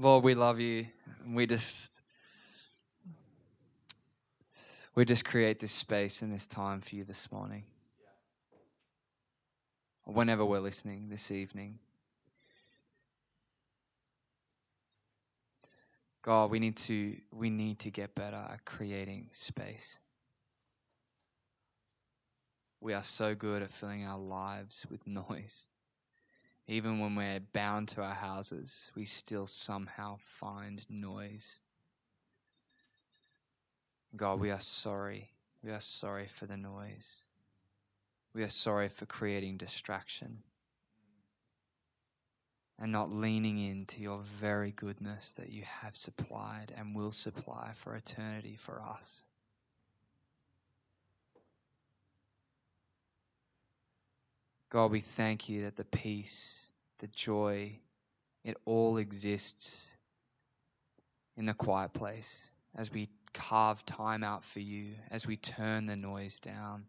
Lord, we love you, and we just create this space and this time for you this morning. Whenever we're listening this evening. God, we need to get better at creating space. We are so good at filling our lives with noise. Even when we're bound to our houses, we still somehow find noise. God, we are sorry. We are sorry for the noise. We are sorry for creating distraction and not leaning into your very goodness that you have supplied and will supply for eternity for us. God, we thank you that the peace, the joy, it all exists in the quiet place as we carve time out for you, as we turn the noise down.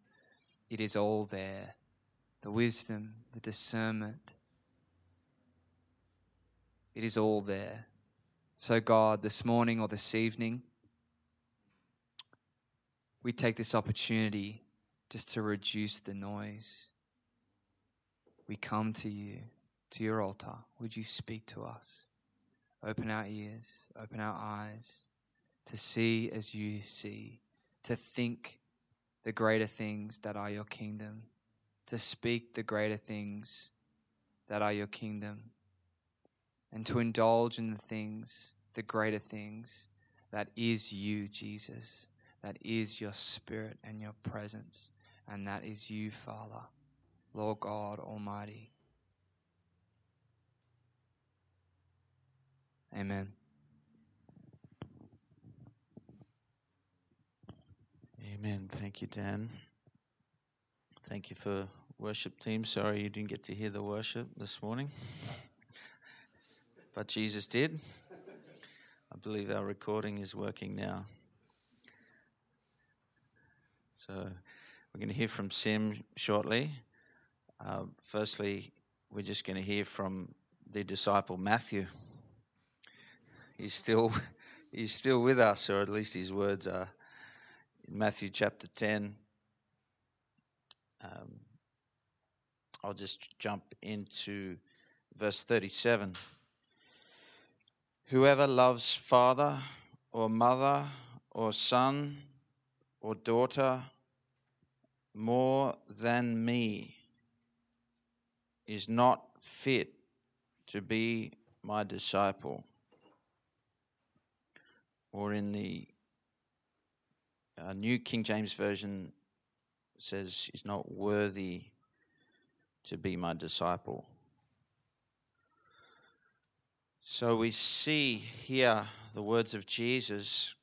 It is all there, the wisdom, the discernment. It is all there. So God, this morning or this evening, we take this opportunity just to reduce the noise. We come to you, to your altar. Would you speak to us? Open our ears, open our eyes, to see as you see, to think the greater things that are your kingdom, to speak the greater things that are your kingdom, and to indulge in the things, the greater things that is you, Jesus, that is your spirit and your presence, and that is you, Father, Lord God Almighty. Amen. Amen. Thank you, Dan. Thank you for worship team. Sorry you didn't get to hear the worship this morning, but Jesus did. I believe our recording is working now. So we're going to hear from Sim shortly. Firstly, we're just going to hear from the disciple Matthew. He's still with us, or at least his words are. Matthew chapter 10, I'll just jump into verse 37. Whoever loves father or mother or son or daughter more than me is not fit to be my disciple. Or in the New King James Version says, is not worthy to be my disciple. So we see here the words of Jesus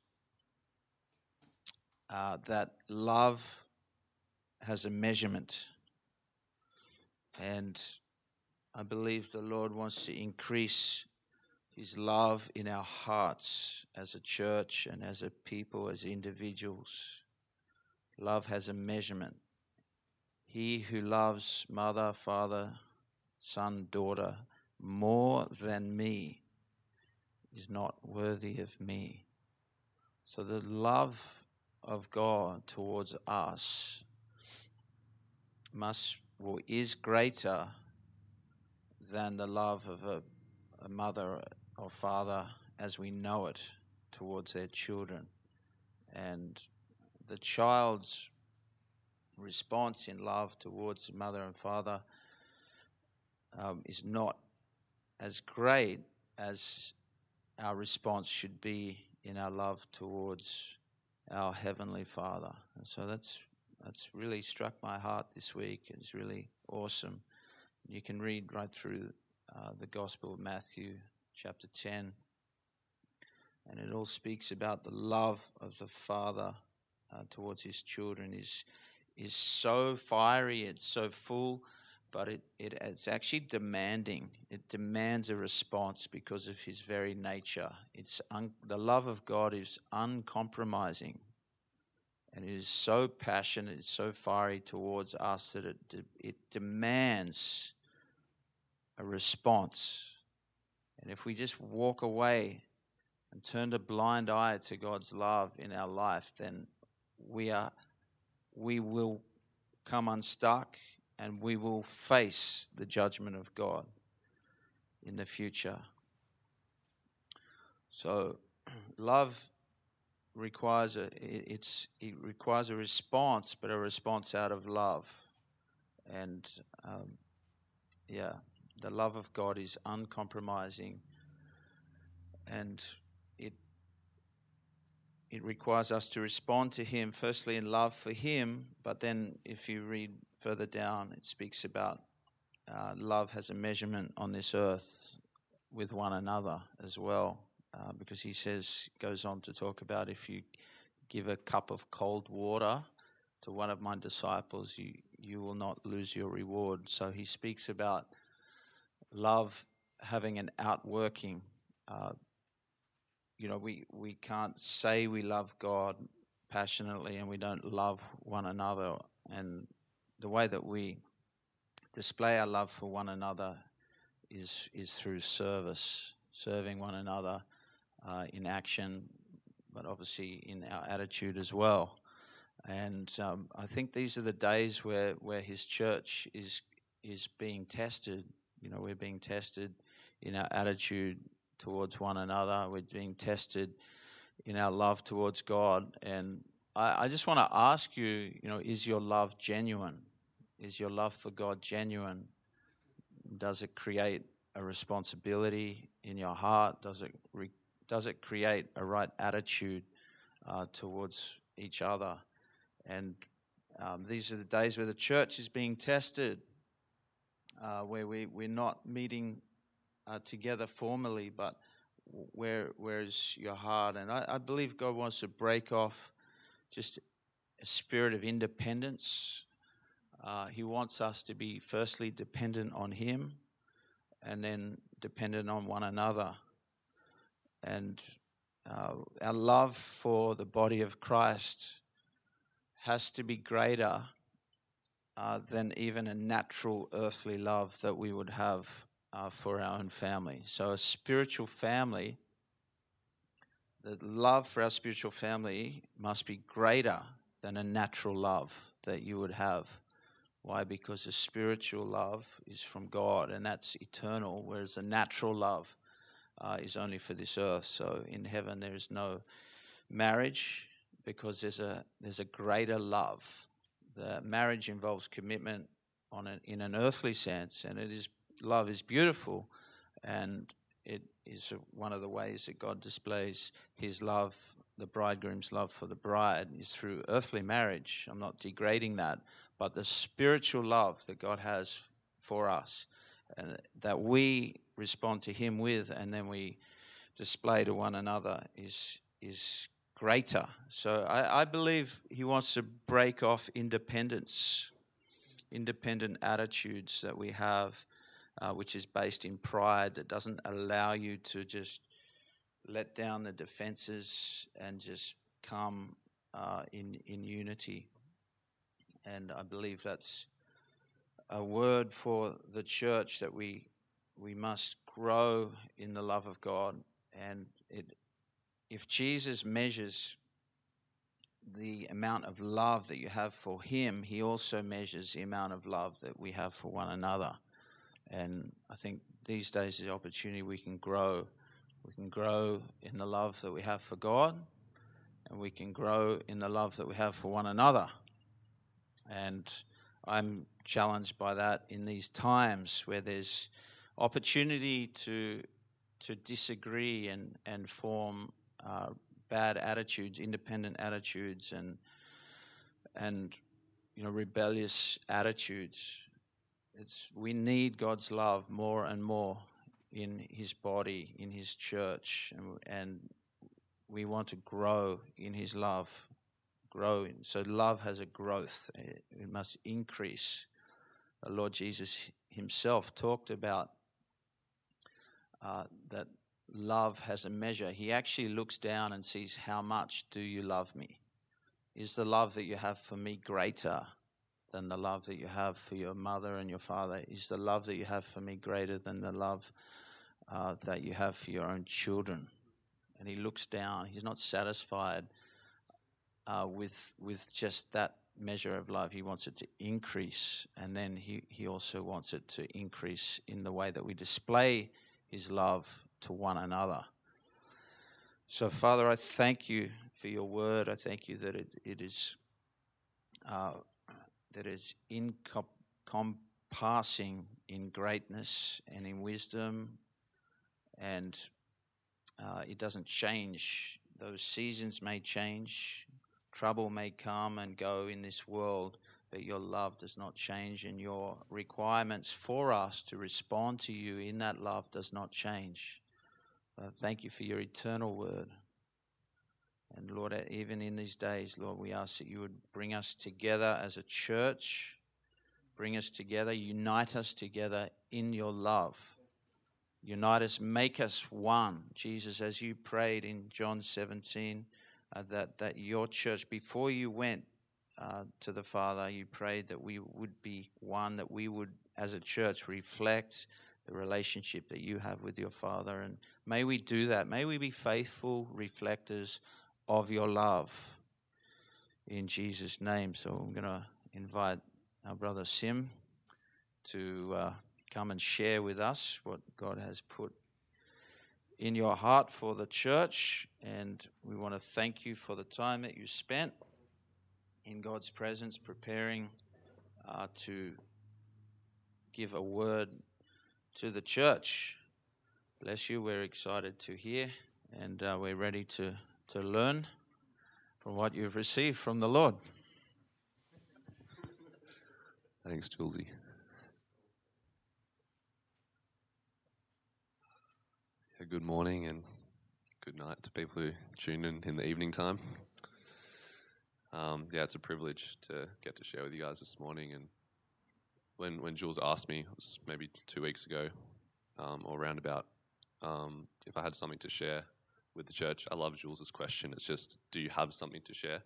that love has a measurement. And I believe the Lord wants to increase His love in our hearts as a church and as a people, as individuals. Love has a measurement. He who loves mother, father, son, daughter more than me is not worthy of me. So the love of God towards us is greater than the love of a mother or father as we know it towards their children. And the child's response in love towards mother and father is not as great as our response should be in our love towards our Heavenly Father. And so that's really struck my heart this week. It's really awesome. You can read right through the Gospel of Matthew chapter 10, and it all speaks about the love of the Father towards his children is so fiery, it's so full, but it's actually demanding. It demands a response because of his very nature. The love of God is uncompromising, and it is so passionate, it's so fiery towards us that it demands a response. And if we just walk away and turn a blind eye to God's love in our life, then we will come unstuck, and we will face the judgment of God in the future. So love requires it requires a response, but a response out of love. And the love of God is uncompromising, and it requires us to respond to him, firstly in love for him, but then if you read further down, it speaks about love has a measurement on this earth with one another as well, because he goes on to talk about, if you give a cup of cold water to one of my disciples, you will not lose your reward. So he speaks about love having an outworking. We can't say we love God passionately and we don't love one another. And the way that we display our love for one another is through service, serving one another in action, but obviously in our attitude as well. And I think these are the days where his church is being tested. You know, we're being tested in our attitude towards one another. We're being tested in our love towards God. And I just want to ask you, is your love genuine? Is your love for God genuine? Does it create a responsibility in your heart? Does it create a right attitude towards each other? And these are the days where the church is being tested, where we're not meeting together formally, but where is your heart? And I believe God wants to break off just a spirit of independence. He wants us to be firstly dependent on him and then dependent on one another. And our love for the body of Christ has to be greater than even a natural earthly love that we would have for our own family. So a spiritual family, the love for our spiritual family must be greater than a natural love that you would have. Why? Because a spiritual love is from God, and that's eternal, whereas a natural love is only for this earth. So in heaven there is no marriage, because there's a greater love. The marriage involves commitment in an earthly sense, and it is. Love is beautiful, and it is one of the ways that God displays his love, the bridegroom's love for the bride, is through earthly marriage. I'm not degrading that, but the spiritual love that God has for us, and that we respond to him with and then we display to one another, is greater. So I believe he wants to break off independent attitudes that we have, which is based in pride, that doesn't allow you to just let down the defenses and just come in unity. And I believe that's a word for the church, that we must grow in the love of God. And if Jesus measures the amount of love that you have for him, he also measures the amount of love that we have for one another. And I think these days is the opportunity we can grow in the love that we have for God, and we can grow in the love that we have for one another. And I'm challenged by that in these times where there's opportunity to disagree and form bad attitudes, independent attitudes, and rebellious attitudes. We need God's love more and more in his body, in his church, and we want to grow in his love. So love has a growth. It must increase. The Lord Jesus himself talked about that love has a measure. He actually looks down and sees, how much do you love me? Is the love that you have for me greater than the love that you have for your mother and your father? Is the love that you have for me greater than the love that you have for your own children. And he looks down. He's not satisfied with just that measure of love. He wants it to increase. And then he also wants it to increase in the way that we display his love to one another. So, Father, I thank you for your word. I thank you that it is encompassing in greatness and in wisdom, and it doesn't change. Those seasons may change, trouble may come and go in this world, but your love does not change, and your requirements for us to respond to you in that love does not change. Thank you for your eternal word. And Lord, even in these days, Lord, we ask that you would bring us together as a church, bring us together, unite us together in your love. Unite us, make us one. Jesus, as you prayed in John 17, that your church, before you went to the Father, you prayed that we would be one, that we would, as a church, reflect the relationship that you have with your Father. And may we do that. May we be faithful reflectors of your love. In Jesus' name. So I'm going to invite our brother Sim to come and share with us what God has put in your heart for the church. And we want to thank you for the time that you spent in God's presence preparing to give a word to the church. Bless you. We're excited to hear, and we're ready to learn from what you've received from the Lord. Thanks, Julesy. Yeah, good morning and good night to people who tune in the evening time. It's a privilege to get to share with you guys this morning. And When Jules asked me, it was maybe 2 weeks ago or roundabout, if I had something to share with the church. I love Jules's question. It's just, do you have something to share?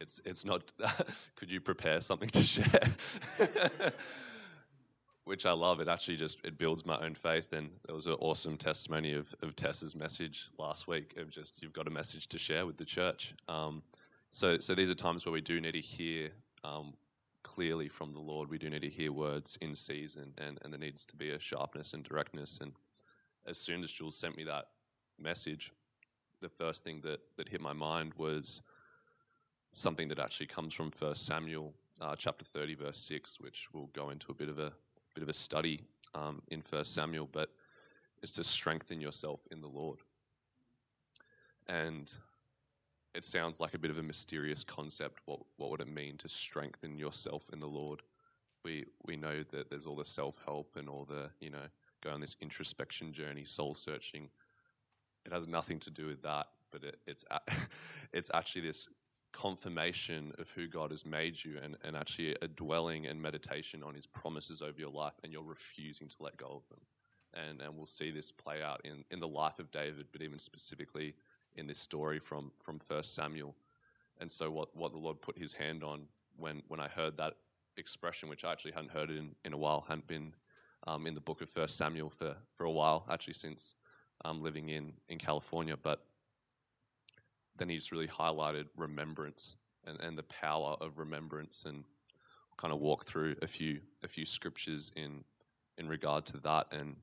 It's not, could you prepare something to share? Which I love. It actually just, it builds my own faith. And there was an awesome testimony of Tess's message last week of just, you've got a message to share with the church. So these are times where we do need to hear clearly from the Lord. We do need to hear words in season, and there needs to be a sharpness and directness. And as soon as Jules sent me that message, the first thing that hit my mind was something that actually comes from 1 Samuel chapter 30, verse 6, which we'll go into a bit of a study in 1 Samuel, but it's to strengthen yourself in the Lord. And it sounds like a bit of a mysterious concept. What would it mean to strengthen yourself in the Lord? We know that there's all the self-help and all the, go on this introspection journey, soul searching. It has nothing to do with that, but it's actually this confirmation of who God has made you, and actually a dwelling and meditation on his promises over your life, and you're refusing to let go of them. And we'll see this play out in the life of David, but even specifically in this story from 1 Samuel. And so what the Lord put his hand on when I heard that expression, which I actually hadn't heard it in a while, hadn't been in the book of 1 Samuel for a while, actually since living in California. But then he just really highlighted remembrance and the power of remembrance, and kind of walk through a few scriptures in regard to that. And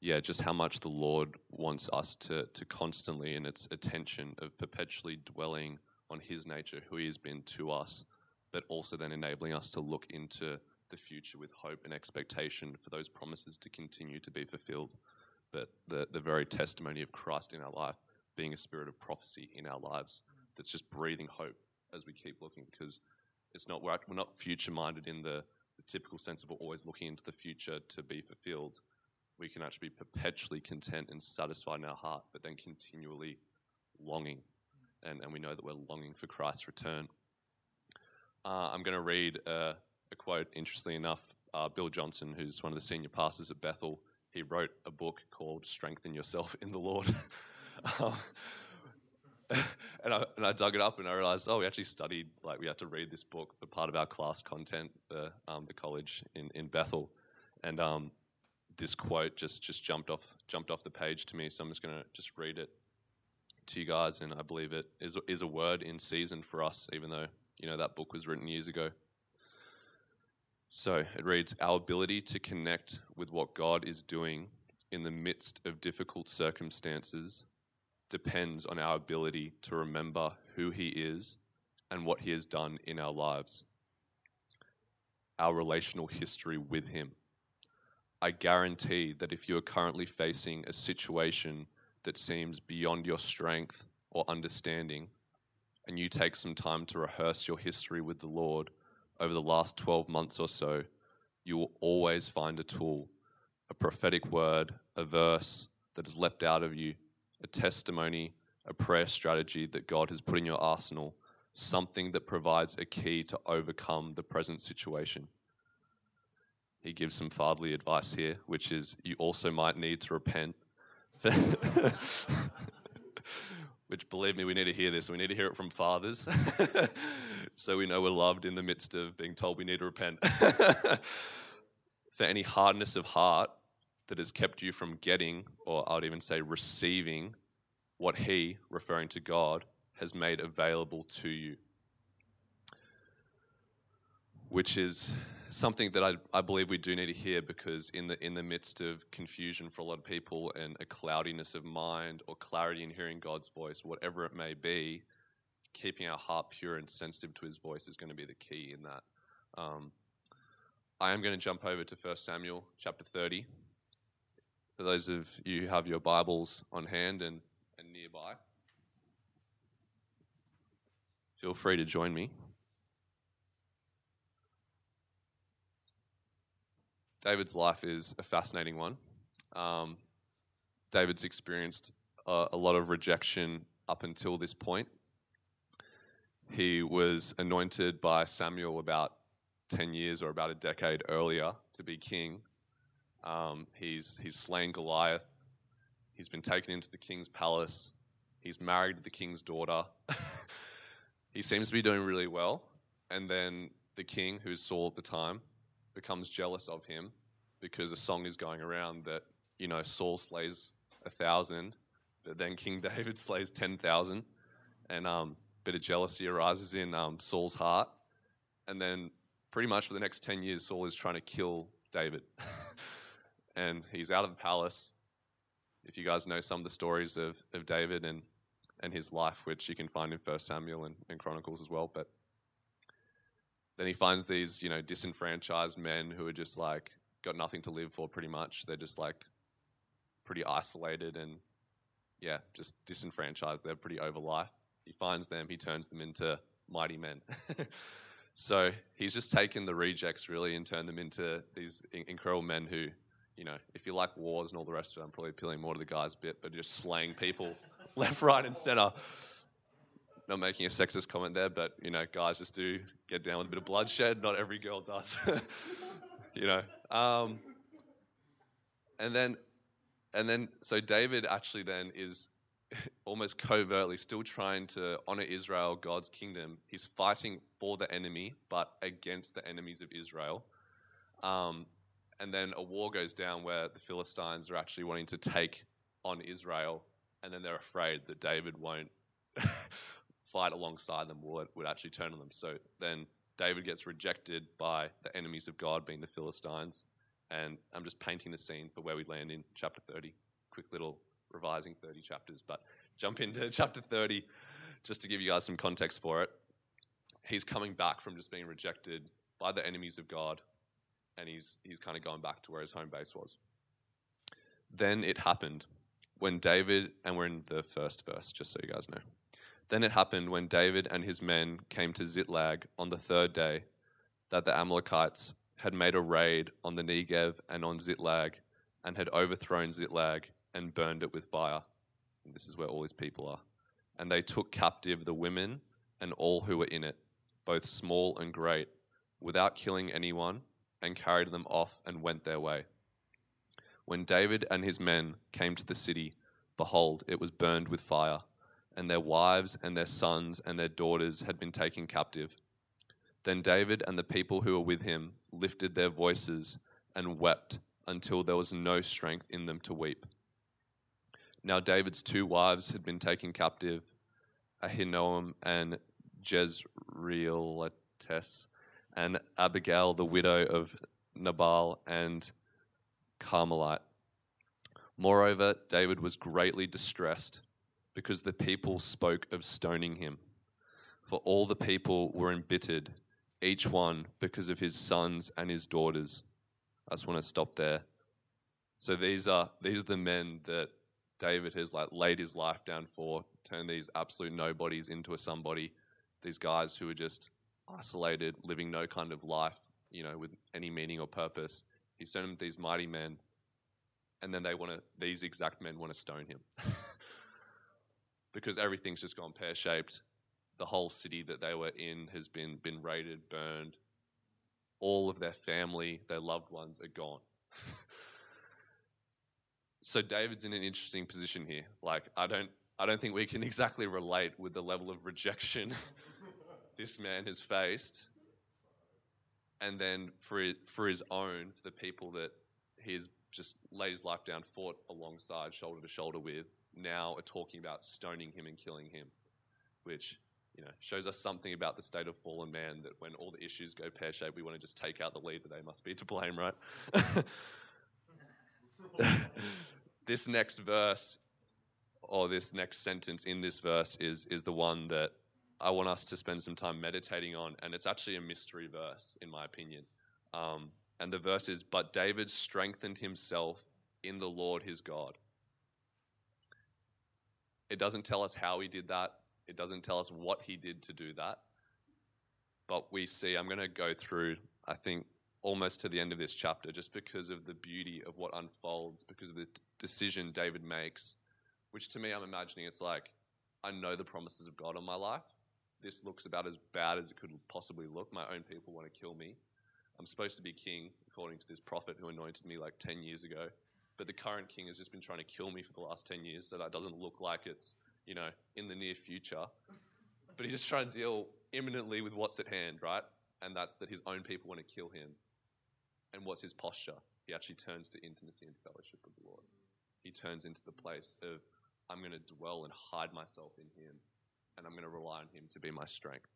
yeah, just how much the Lord wants us to constantly, in its attention of perpetually dwelling on his nature, who he has been to us, but also then enabling us to look into the future with hope and expectation for those promises to continue to be fulfilled. But the very testimony of Christ in our life being a spirit of prophecy in our lives that's just breathing hope as we keep looking, because we're not future-minded in the typical sense of we're always looking into the future to be fulfilled. We can actually be perpetually content and satisfied in our heart, but then continually longing. And we know that we're longing for Christ's return. I'm going to read a quote, interestingly enough. Bill Johnson, who's one of the senior pastors at Bethel, he wrote a book called Strengthen Yourself in the Lord. And I dug it up and I realized, we actually studied, we had to read this book for part of our class content, the college in Bethel. And this quote just jumped off the page to me, so I'm just going to just read it to you guys, and I believe it is a word in season for us, even though, you know, that book was written years ago. So it reads, our ability to connect with what God is doing in the midst of difficult circumstances depends on our ability to remember who he is and what he has done in our lives, our relational history with him. I guarantee that if you are currently facing a situation that seems beyond your strength or understanding, and you take some time to rehearse your history with the Lord over the last 12 months or so, you will always find a tool, a prophetic word, a verse that has leapt out of you, a testimony, a prayer strategy that God has put in your arsenal, something that provides a key to overcome the present situation. He gives some fatherly advice here, which is you also might need to repent. Which, believe me, we need to hear this. We need to hear it from fathers. So we know we're loved in the midst of being told we need to repent. For any hardness of heart that has kept you from getting, or I would even say receiving, what he, referring to God, has made available to you. Which is something that I believe we do need to hear, because in the midst of confusion for a lot of people and a cloudiness of mind or clarity in hearing God's voice, whatever it may be, keeping our heart pure and sensitive to his voice is going to be the key in that. I am going to jump over to 1 Samuel chapter 30. For those of you who have your Bibles on hand and nearby, feel free to join me. David's life is a fascinating one. David's experienced a lot of rejection up until this point. He was anointed by Samuel about 10 years or about a decade earlier to be king. He's slain Goliath. He's been taken into the king's palace. He's married the king's daughter. He seems to be doing really well. And then the king, who's Saul at the time, becomes jealous of him because a song is going around that, you know, Saul slays 1,000, but then King David slays 10,000, and a bit of jealousy arises in Saul's heart. And then pretty much for the next 10 years, Saul is trying to kill David. And he's out of the palace. If you guys know some of the stories of David and his life, which you can find in 1 Samuel and Chronicles as well, but then he finds these, you know, disenfranchised men who are just like got nothing to live for pretty much. They're just like pretty isolated and yeah, just disenfranchised. They're pretty over life. He finds them, he turns them into mighty men. So he's just taken the rejects really and turned them into these incredible men who, you know, if you like wars and all the rest of it, I'm probably appealing more to the guys a bit, but just slaying people left, right and center. Not making a sexist comment there, but, you know, guys just do get down with a bit of bloodshed. Not every girl does, you know. So David actually then is almost covertly still trying to honor Israel, God's kingdom. He's fighting for the enemy, but against the enemies of Israel. And then a war goes down where the Philistines are actually wanting to take on Israel, and then they're afraid that David won't fight alongside them, would actually turn on them. So then David gets rejected by the enemies of God, being the Philistines. And I'm just painting the scene for where we land in chapter 30. Quick little revising 30 chapters, but jump into chapter 30 just to give you guys some context for it. He's coming back from just being rejected by the enemies of God, and he's kind of going back to where his home base was. Then it happened when David, and we're in the first verse, just so you guys know. Then it happened when David and his men came to Ziklag on the third day that the Amalekites had made a raid on the Negev and on Ziklag and had overthrown Ziklag and burned it with fire. And this is where all these people are. And they took captive the women and all who were in it, both small and great, without killing anyone, and carried them off and went their way. When David and his men came to the city, behold, it was burned with fire, and their wives and their sons and their daughters had been taken captive. Then David and the people who were with him lifted their voices and wept until there was no strength in them to weep. Now David's two wives had been taken captive, Ahinoam and Jezreelites, and Abigail, the widow of Nabal and Carmelite. Moreover, David was greatly distressed because the people spoke of stoning him. For all the people were embittered, each one because of his sons and his daughters. I just want to stop there. So these are the men that David has laid his life down for, turned these absolute nobodies into a somebody, these guys who are just isolated, living no kind of life, with any meaning or purpose. He's turned them to these mighty men, and then these exact men want to stone him. Because everything's just gone pear-shaped. The whole city that they were in has been raided, burned. All of their family, their loved ones are gone. So David's in an interesting position here. I don't think we can exactly relate with the level of rejection this man has faced. And then for his own, for the people that he's just laid his life down, fought alongside, shoulder to shoulder with, now are talking about stoning him and killing him, which shows us something about the state of fallen man, that when all the issues go pear-shaped, we want to just take out the leader. They must be to blame, right? This next verse, or this next sentence in this verse, is the one that I want us to spend some time meditating on, and it's actually a mystery verse, in my opinion. And the verse is, "But David strengthened himself in the Lord his God." It doesn't tell us how he did that. It doesn't tell us what he did to do that. But we see, I'm going to go through, I think, almost to the end of this chapter, just because of the beauty of what unfolds, because of the decision David makes, which to me, I'm imagining it's like, I know the promises of God on my life. This looks about as bad as it could possibly look. My own people want to kill me. I'm supposed to be king, according to this prophet who anointed me 10 years ago. But the current king has just been trying to kill me for the last 10 years, so that doesn't look like it's, in the near future. But he's just trying to deal imminently with what's at hand, right? And that's that his own people want to kill him. And what's his posture? He actually turns to intimacy and fellowship with the Lord. He turns into the place of, I'm going to dwell and hide myself in him, and I'm going to rely on him to be my strength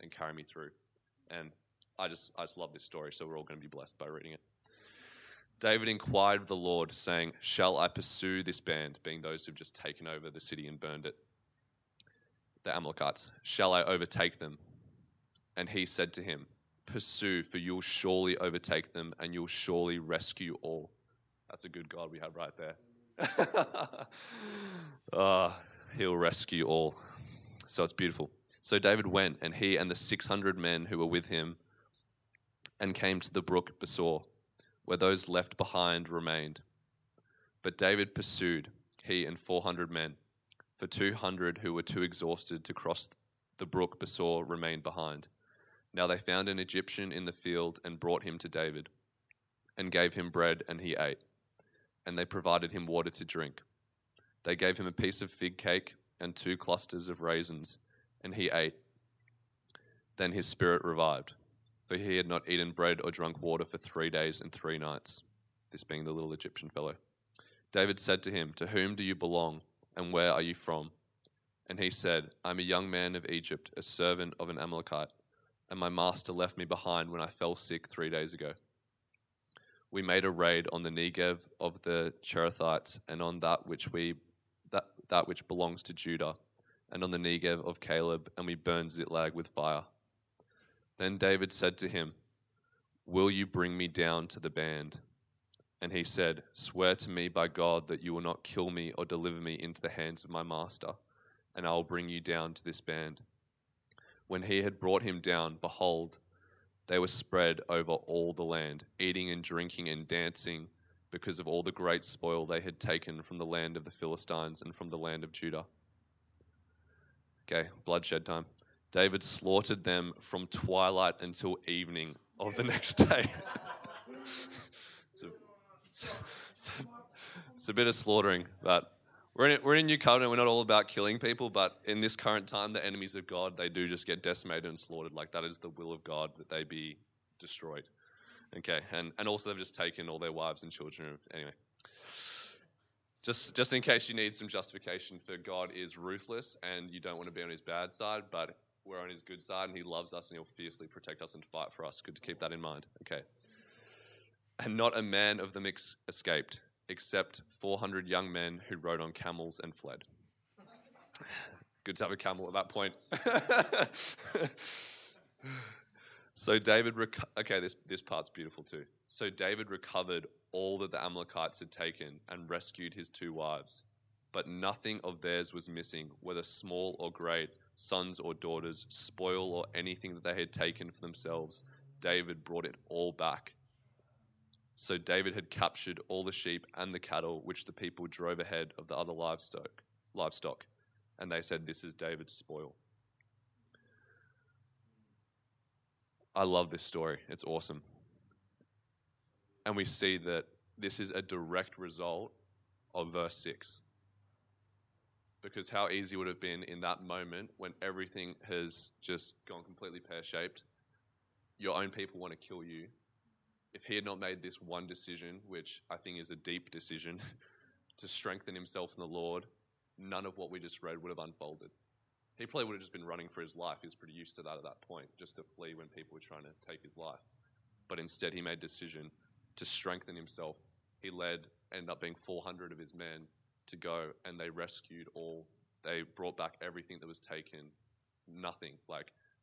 and carry me through. And I just love this story, so we're all going to be blessed by reading it. David inquired of the Lord, saying, "Shall I pursue this band," being those who've just taken over the city and burned it, the Amalekites, "shall I overtake them?" And he said to him, "Pursue, for you'll surely overtake them, and you'll surely rescue all." That's a good God we have right there. He'll rescue all. So it's beautiful. So David went, and he and the 600 men who were with him, and came to the brook Besor, where those left behind remained. But David pursued, he and 400 men, for 200 who were too exhausted to cross the brook Besor remained behind. Now they found an Egyptian in the field and brought him to David, and gave him bread, and he ate. And they provided him water to drink. They gave him a piece of fig cake and 2 clusters of raisins, and he ate. Then his spirit revived, for he had not eaten bread or drunk water for 3 days and 3 nights, this being the little Egyptian fellow. David said to him, "To whom do you belong, and where are you from?" And he said, "I'm a young man of Egypt, a servant of an Amalekite, and my master left me behind when I fell sick 3 days ago. We made a raid on the Negev of the Cherethites, and on that which belongs to Judah, and on the Negev of Caleb, and we burned Ziklag with fire." Then David said to him, "Will you bring me down to the band?" And he said, "Swear to me by God that you will not kill me or deliver me into the hands of my master, and I will bring you down to this band." When he had brought him down, behold, they were spread over all the land, eating and drinking and dancing, because of all the great spoil they had taken from the land of the Philistines and from the land of Judah. Okay, bloodshed time. David slaughtered them from twilight until evening of the next day. It's a bit of slaughtering, but we're in a new covenant. We're not all about killing people, but in this current time, the enemies of God, they do just get decimated and slaughtered. That is the will of God, that they be destroyed. Okay, and also they've just taken all their wives and children. Anyway, just in case you need some justification for God is ruthless and you don't want to be on his bad side, but we're on his good side and he loves us and he'll fiercely protect us and fight for us. Good to keep that in mind. Okay. And not a man of them escaped, except 400 young men who rode on camels and fled. Good to have a camel at that point. So David, this part's beautiful too. So David recovered all that the Amalekites had taken and rescued his 2 wives. But nothing of theirs was missing, whether small or great, sons or daughters, spoil or anything that they had taken for themselves. David brought it all back. So David had captured all the sheep and the cattle, which the people drove ahead of the other livestock. And they said, "This is David's spoil." I love this story. It's awesome. And we see that this is a direct result of verse 6. Because how easy would it have been in that moment when everything has just gone completely pear-shaped? Your own people want to kill you. If he had not made this one decision, which I think is a deep decision, to strengthen himself in the Lord, none of what we just read would have unfolded. He probably would have just been running for his life. He was pretty used to that at that point, just to flee when people were trying to take his life. But instead, he made a decision to strengthen himself. He ended up being 400 of his men to go, and they rescued all. They brought back everything that was taken, nothing,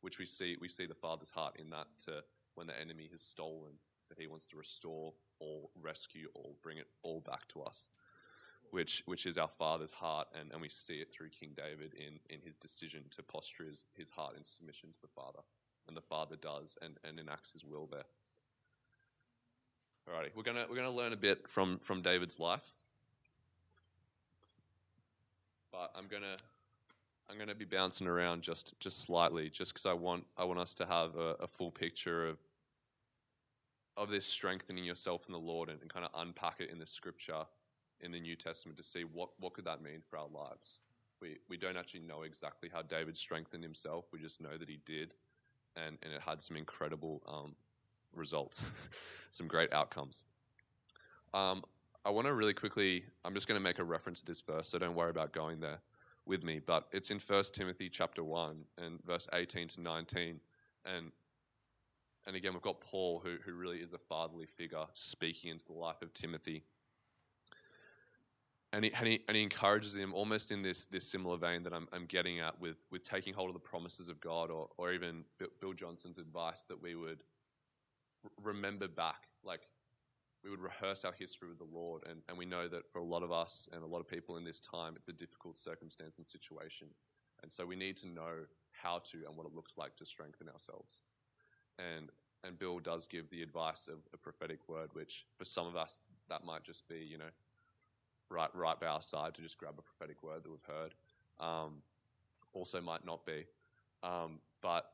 which we see the Father's heart in that, to when the enemy has stolen, that he wants to restore all, rescue all, bring it all back to us. Which is our Father's heart, and we see it through King David in his decision to posture his heart in submission to the Father. And the Father does and enacts his will there. Alrighty, we're gonna learn a bit from David's life. But I'm gonna be bouncing around just slightly, just because I want us to have a full picture of this strengthening yourself in the Lord and kind of unpack it in the scripture. In the New Testament, to see what could that mean for our lives. We don't actually know exactly how David strengthened himself. We just know that he did, and it had some incredible results, some great outcomes. I want to really quickly, I'm just going to make a reference to this verse, so don't worry about going there with me, but it's in 1 Timothy chapter 1 and verse 18 to 19, and again, we've got Paul, who really is a fatherly figure, speaking into the life of Timothy. And he encourages him almost in this similar vein that I'm getting at with taking hold of the promises of God, or even Bill Johnson's advice that we would remember back, we would rehearse our history with the Lord. And we know that for a lot of us and a lot of people in this time, it's a difficult circumstance and situation. And so we need to know how to and what it looks like to strengthen ourselves. And Bill does give the advice of a prophetic word, which for some of us, that might just be, right by our side, to just grab a prophetic word that we've heard. Also might not be. But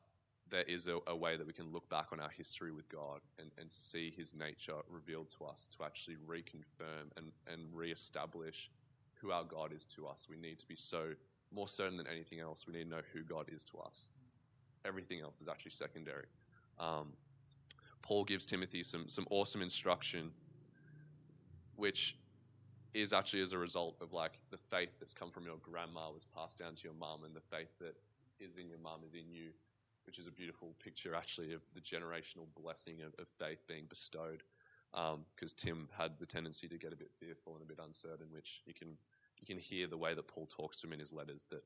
there is a way that we can look back on our history with God and see his nature revealed to us, to actually reconfirm and reestablish who our God is to us. We need to be more certain than anything else. We need to know who God is to us. Everything else is actually secondary. Paul gives Timothy some awesome instruction, which is actually as a result of the faith that's come from your grandma was passed down to your mum, and the faith that is in your mum is in you, which is a beautiful picture actually of the generational blessing of faith being bestowed, because Tim had the tendency to get a bit fearful and a bit uncertain, which you can hear the way that Paul talks to him in his letters, that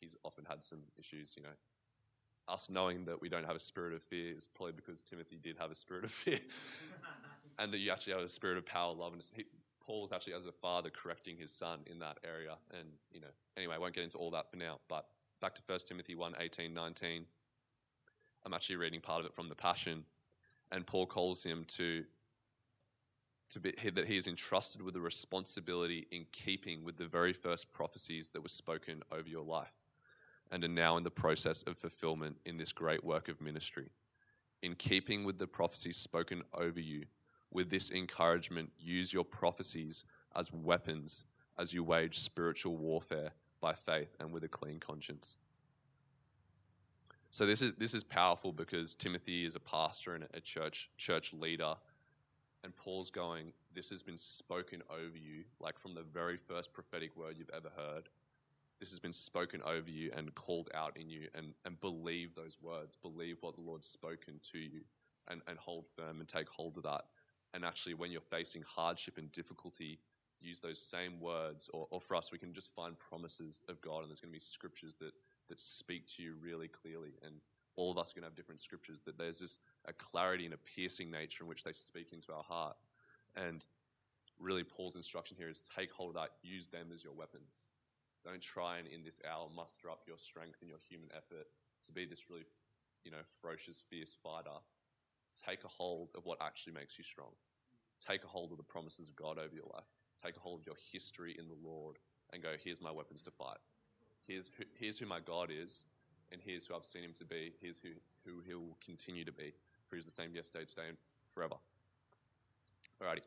he's often had some issues. Us knowing that we don't have a spirit of fear is probably because Timothy did have a spirit of fear, and that you actually have a spirit of power, love, and Paul's actually, as a father, correcting his son in that area. And, anyway, I won't get into all that for now. But back to 1 Timothy 1, 18, 19. I'm actually reading part of it from the Passion. And Paul calls him that he is entrusted with a responsibility in keeping with the very first prophecies that were spoken over your life and are now in the process of fulfillment in this great work of ministry. In keeping with the prophecies spoken over you, with this encouragement, use your prophecies as weapons as you wage spiritual warfare by faith and with a clean conscience. So this is powerful because Timothy is a pastor and a church leader, and Paul's going, this has been spoken over you, like from the very first prophetic word you've ever heard. This has been spoken over you and called out in you, and believe those words. Believe what the Lord's spoken to you and hold firm and take hold of that. And actually, when you're facing hardship and difficulty, use those same words, or for us, we can just find promises of God, and there's going to be scriptures that speak to you really clearly, and all of us are going to have different scriptures, that there's just a clarity and a piercing nature in which they speak into our heart. And really, Paul's instruction here is take hold of that, use them as your weapons. Don't try and in this hour muster up your strength and your human effort to be this really, ferocious, fierce fighter. Take a hold of what actually makes you strong. Take a hold of the promises of God over your life. Take a hold of your history in the Lord and go, here's my weapons to fight. Here's who my God is, and here's who I've seen him to be. Here's who he will continue to be, for he's the same yesterday, today, and forever. Alrighty.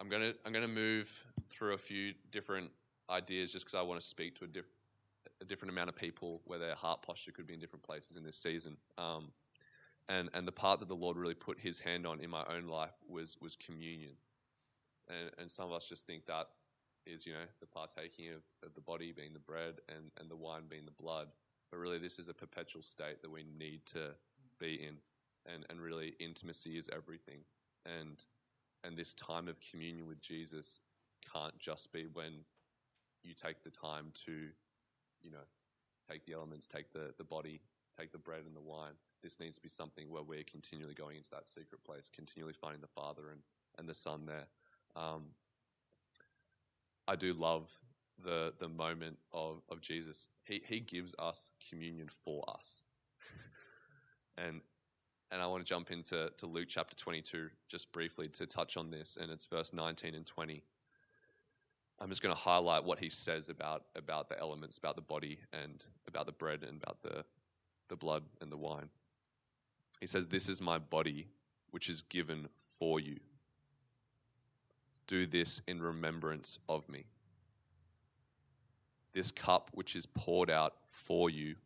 I'm gonna move through a few different ideas just because I want to speak to a different amount of people where their heart posture could be in different places in this season. And the part that the Lord really put his hand on in my own life was communion. And some of us just think that is, the partaking of the body being the bread and the wine being the blood. But really, this is a perpetual state that we need to be in. And really, intimacy is everything. And this time of communion with Jesus can't just be when you take the time to, take the elements, take the body, take the bread and the wine. This needs to be something where we're continually going into that secret place, continually finding the Father and the Son there. I do love the moment of Jesus. He gives us communion for us. And I want to jump into Luke chapter 22 just briefly to touch on this, and it's verse 19 and 20. I'm just going to highlight what he says about the elements, about the body and about the bread and about the blood and the wine. He says, "This is my body, which is given for you. Do this in remembrance of me. This cup which is poured out for you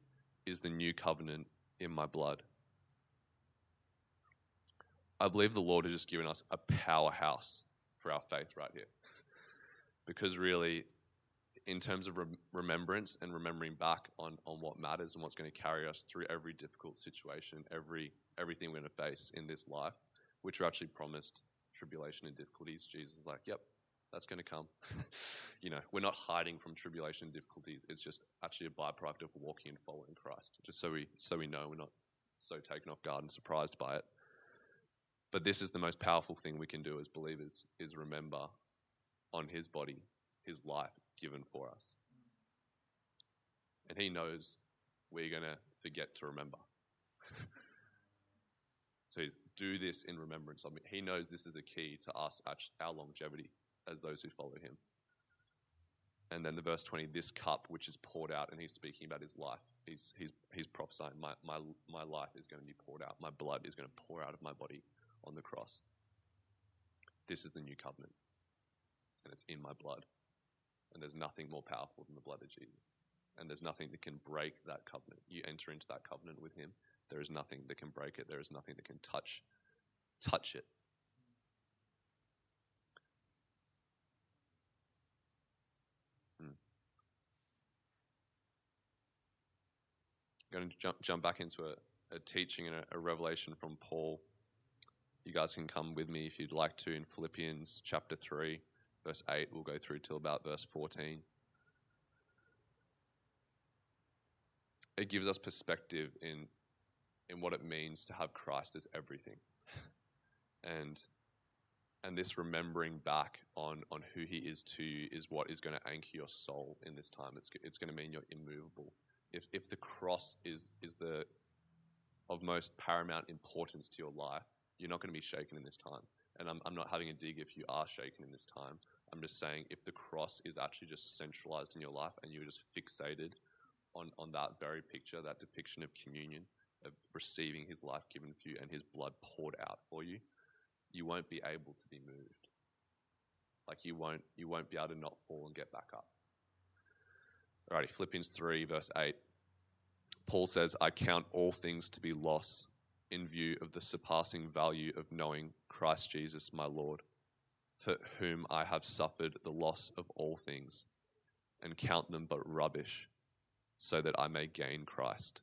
is the new covenant in my blood." I believe the Lord has just given us a powerhouse for our faith right here. Because really, in terms of remembrance and remembering back on what matters and what's going to carry us through every difficult situation, everything we're going to face in this life, which we're actually promised tribulation and difficulties, Jesus is like, yep, that's going to come. We're not hiding from tribulation and difficulties. It's just actually a byproduct of walking and following Christ, just so we know we're not so taken off guard and surprised by it. But this is the most powerful thing we can do as believers, is remember on his body, his life given for us. And he knows we're going to forget to remember. So he's, do this in remembrance of me. He knows this is a key to us, our longevity as those who follow him. And then the verse 20, this cup which is poured out, and he's speaking about his life. He's prophesying, my life is going to be poured out. My blood is going to pour out of my body on the cross. This is the new covenant. And it's in my blood. And there's nothing more powerful than the blood of Jesus. And there's nothing that can break that covenant. You enter into that covenant with him. There is nothing that can break it. There is nothing that can touch it. I'm going to jump back into a teaching and a revelation from Paul. You guys can come with me if you'd like to in Philippians chapter 3. Verse 8, we'll go through till about verse 14. It gives us perspective in what it means to have Christ as everything. And this remembering back on who he is to you is what is going to anchor your soul in this time. It's going to mean you're immovable. If the cross is the of most paramount importance to your life, you're not going to be shaken in this time. And I'm not having a dig if you are shaken in this time. I'm just saying if the cross is actually just centralized in your life and you're just fixated on that very picture, that depiction of communion, of receiving his life given for you and his blood poured out for you, you won't be able to be moved. Like you won't be able to not fall and get back up. Alrighty, Philippians 3 verse 8. Paul says, I count all things to be loss in view of the surpassing value of knowing Christ Jesus my Lord, for whom I have suffered the loss of all things, and count them but rubbish, so that I may gain Christ,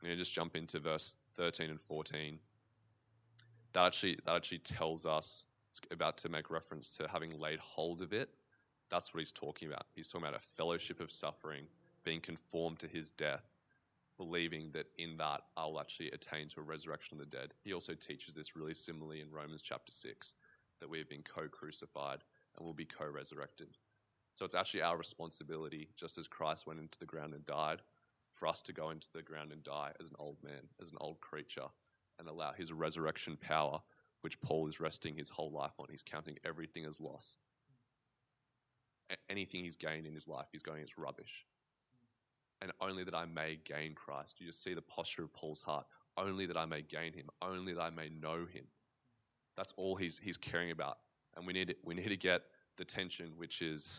I'm going to just jump into verse 13 and 14. That actually tells us, it's about to make reference to having laid hold of it. That's what he's talking about. He's talking about a fellowship of suffering, being conformed to his death, believing that in that I'll actually attain to a resurrection of the dead. He also teaches this really similarly in Romans chapter 6, that we have been co-crucified and will be co-resurrected. So it's actually our responsibility, just as Christ went into the ground and died, for us to go into the ground and die as an old man, as an old creature, and allow his resurrection power, which Paul is resting his whole life on. He's counting everything as loss. Anything he's gained in his life, he's going, it's rubbish. And only that I may gain Christ. You just see the posture of Paul's heart. Only that I may gain him. Only that I may know him. That's all he's caring about. And we need to get the tension, which is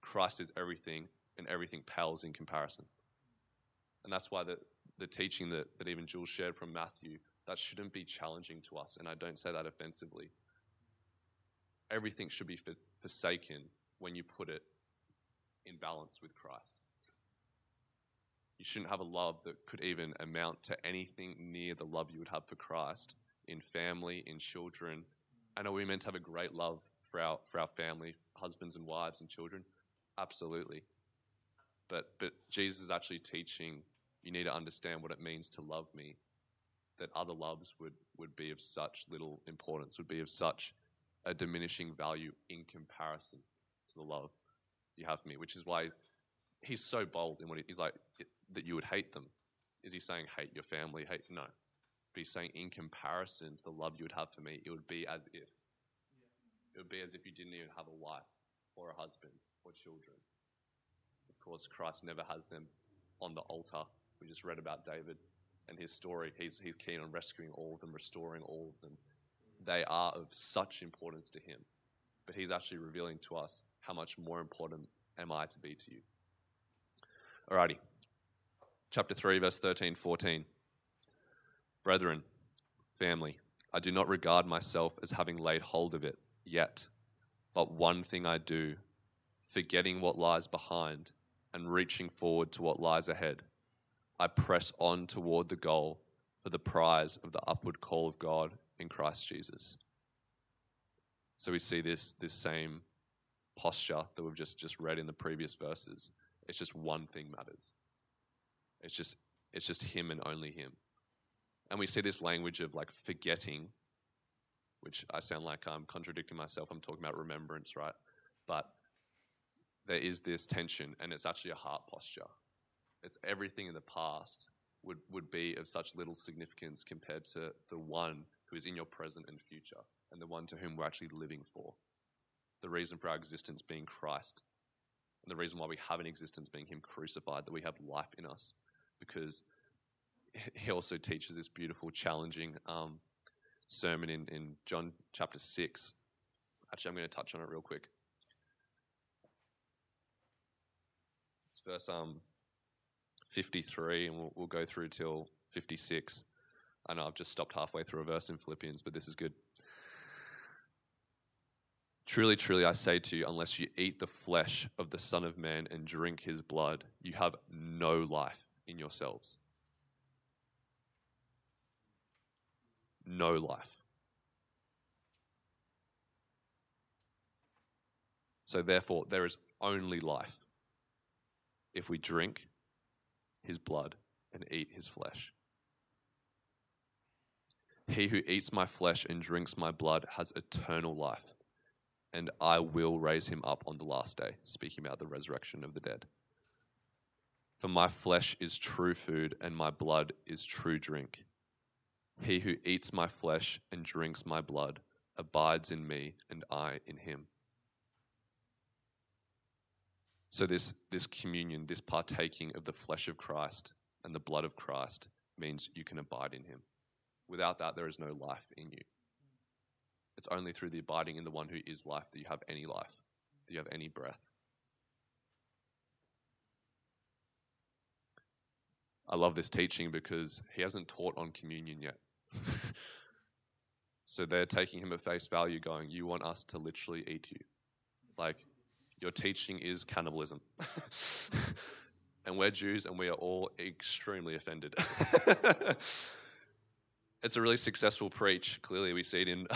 Christ is everything, and everything pales in comparison. And that's why the teaching that even Jules shared from Matthew, that shouldn't be challenging to us, and I don't say that offensively. Everything should be forsaken when you put it in balance with Christ. You shouldn't have a love that could even amount to anything near the love you would have for Christ in family, in children. I know we're meant to have a great love for our family, husbands and wives and children. Absolutely. But Jesus is actually teaching, you need to understand what it means to love me, that other loves would be of such little importance, would be of such a diminishing value in comparison to the love you have for me, which is why he's so bold in what he's like, that you would hate them. Is he saying hate your family? Hate? No. But he's saying in comparison to the love you would have for me, it would be as if. It would be as if you didn't even have a wife or a husband or children. Of course, Christ never has them on the altar. We just read about David and his story. He's keen on rescuing all of them, restoring all of them. They are of such importance to him. But he's actually revealing to us, how much more important am I to be to you? Alrighty. Chapter 3, verse 13, 14. Brethren, family, I do not regard myself as having laid hold of it yet, but one thing I do, forgetting what lies behind and reaching forward to what lies ahead. I press on toward the goal for the prize of the upward call of God in Christ Jesus. So we see this same posture that we've just read in the previous verses. It's just one thing matters. It's just him and only him. And we see this language of like forgetting, which I sound like I'm contradicting myself. I'm talking about remembrance, right? But there is this tension, and it's actually a heart posture. It's everything in the past would be of such little significance compared to the one who is in your present and future, and the one to whom we're actually living for. The reason for our existence being Christ, and the reason why we have an existence being him crucified, that we have life in us, because he also teaches this beautiful, challenging sermon in John chapter 6. Actually, I'm going to touch on it real quick. It's verse 53, and we'll go through till 56. I know I've just stopped halfway through a verse in Philippians, but this is good. Truly, truly, I say to you, unless you eat the flesh of the Son of Man and drink his blood, you have no life in yourselves. No life. So therefore, there is only life if we drink his blood and eat his flesh. He who eats my flesh and drinks my blood has eternal life, and I will raise him up on the last day. Speaking about the resurrection of the dead. For my flesh is true food, and my blood is true drink. He who eats my flesh and drinks my blood abides in me, and I in him. So this communion, this partaking of the flesh of Christ and the blood of Christ means you can abide in him. Without that, there is no life in you. It's only through the abiding in the one who is life that you have any life, that you have any breath. I love this teaching because he hasn't taught on communion yet. So they're taking him at face value going, you want us to literally eat you. Like, your teaching is cannibalism. And we're Jews and we are all extremely offended. It's a really successful preach. Clearly we see it in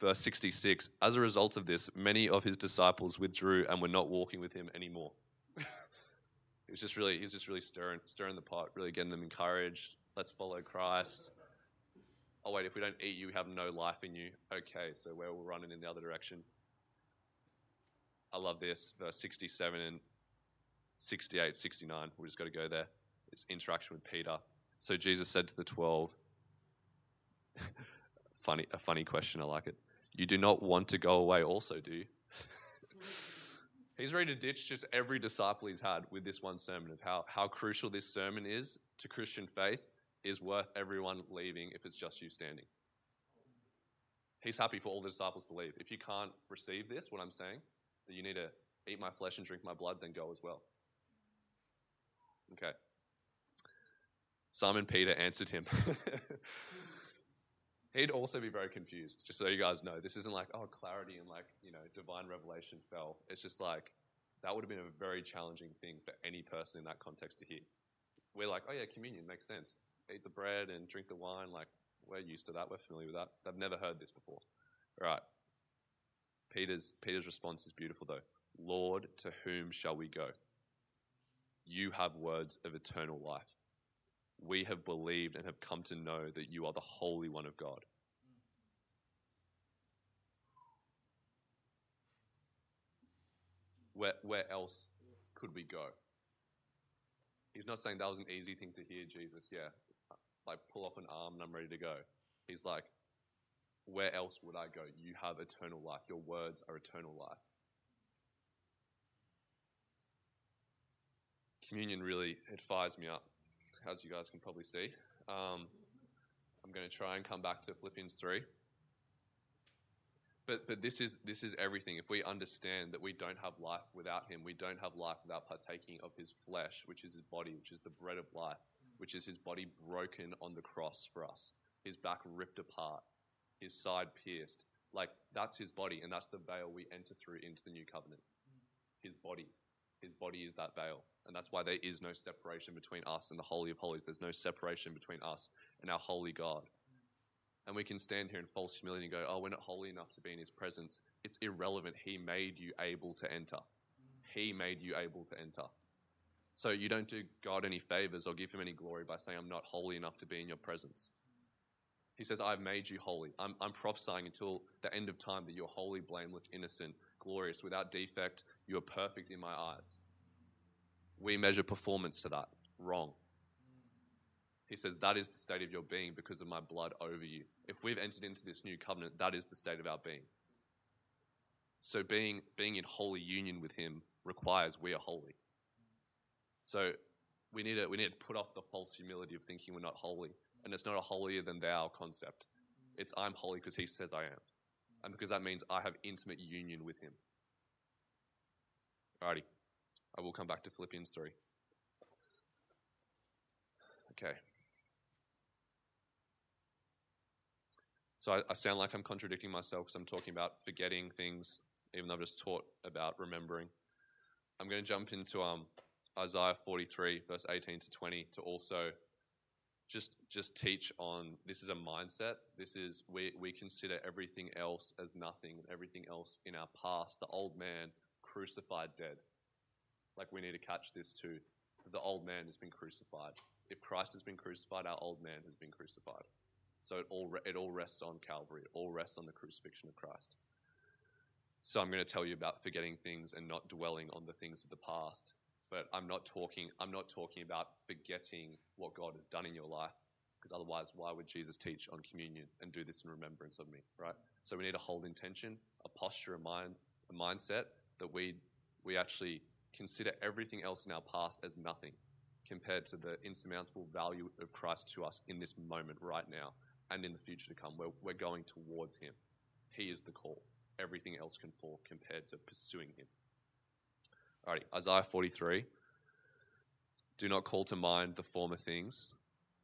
verse 66. As a result of this, many of his disciples withdrew and were not walking with him anymore. He was just really stirring the pot, really getting them encouraged. Let's follow Christ. Oh, wait, if we don't eat you, we have no life in you. Okay, so we're running in the other direction. I love this. Verse 67 and 68, 69. We've just got to go there. It's interaction with Peter. So Jesus said to the 12, a funny question, I like it. You do not want to go away also, do you? He's ready to ditch just every disciple he's had with this one sermon of how crucial this sermon is to Christian faith is worth everyone leaving if it's just you standing. He's happy for all the disciples to leave. If you can't receive this, what I'm saying, that you need to eat my flesh and drink my blood, then go as well. Okay. Simon Peter answered him. He'd also be very confused, just so you guys know. This isn't like, oh, clarity and like, you know, divine revelation fell. It's just like, that would have been a very challenging thing for any person in that context to hear. We're like, oh yeah, communion makes sense. Eat the bread and drink the wine. Like, we're used to that. We're familiar with that. They've never heard this before. All right. Peter's response is beautiful though. Lord, to whom shall we go? You have words of eternal life. We have believed and have come to know that you are the Holy One of God. Where else could we go? He's not saying that was an easy thing to hear, Jesus. Yeah, like pull off an arm and I'm ready to go. He's like, where else would I go? You have eternal life. Your words are eternal life. Communion really, it fires me up. As you guys can probably see. I'm going to try and come back to Philippians 3. But this is everything. If we understand that we don't have life without him, we don't have life without partaking of his flesh, which is his body, which is the bread of life, which is his body broken on the cross for us, his back ripped apart, his side pierced. Like, that's his body, and that's the veil we enter through into the new covenant. His body. His body is that veil. And that's why there is no separation between us and the Holy of Holies. There's no separation between us and our holy God. And we can stand here in false humility and go, oh, we're not holy enough to be in his presence. It's irrelevant. He made you able to enter. He made you able to enter. So you don't do God any favors or give him any glory by saying, I'm not holy enough to be in your presence. He says, I've made you holy. I'm prophesying until the end of time that you're holy, blameless, innocent, glorious, without defect. You are perfect in my eyes. We measure performance to that. Wrong. He says, that is the state of your being because of my blood over you. If we've entered into this new covenant, that is the state of our being. So being in holy union with him requires we are holy. So we need to put off the false humility of thinking we're not holy. And it's not a holier than thou concept. It's I'm holy because he says I am. And because that means I have intimate union with him. Alrighty. I will come back to Philippians 3. Okay. So I sound like I'm contradicting myself because I'm talking about forgetting things, even though I've just taught about remembering. I'm going to jump into Isaiah 43, verse 18 to 20, to also just teach on this is a mindset. This is we consider everything else as nothing, and everything else in our past, the old man crucified dead. Like, we need to catch this too. The old man has been crucified. If Christ has been crucified, our old man has been crucified. So it all rests on Calvary. It all rests on the crucifixion of Christ. So I'm going to tell you about forgetting things and not dwelling on the things of the past, But I'm not talking about forgetting what God has done in your life, because otherwise, why would Jesus teach on communion and do this in remembrance of me, right? So we need a whole intention, a posture, a mindset that we actually consider everything else in our past as nothing compared to the insurmountable value of Christ to us in this moment right now and in the future to come. We're going towards him. He is the call. Everything else can fall compared to pursuing him. All right, Isaiah 43. Do not call to mind the former things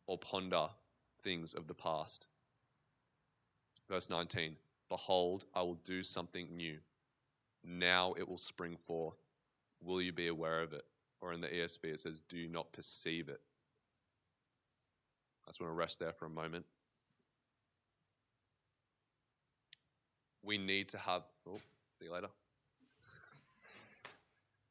or ponder things of the past. Verse 19. Behold, I will do something new. Now it will spring forth. Will you be aware of it? Or in the ESV it says, do you not perceive it? I just want to rest there for a moment. We need to have... Oh, see you later.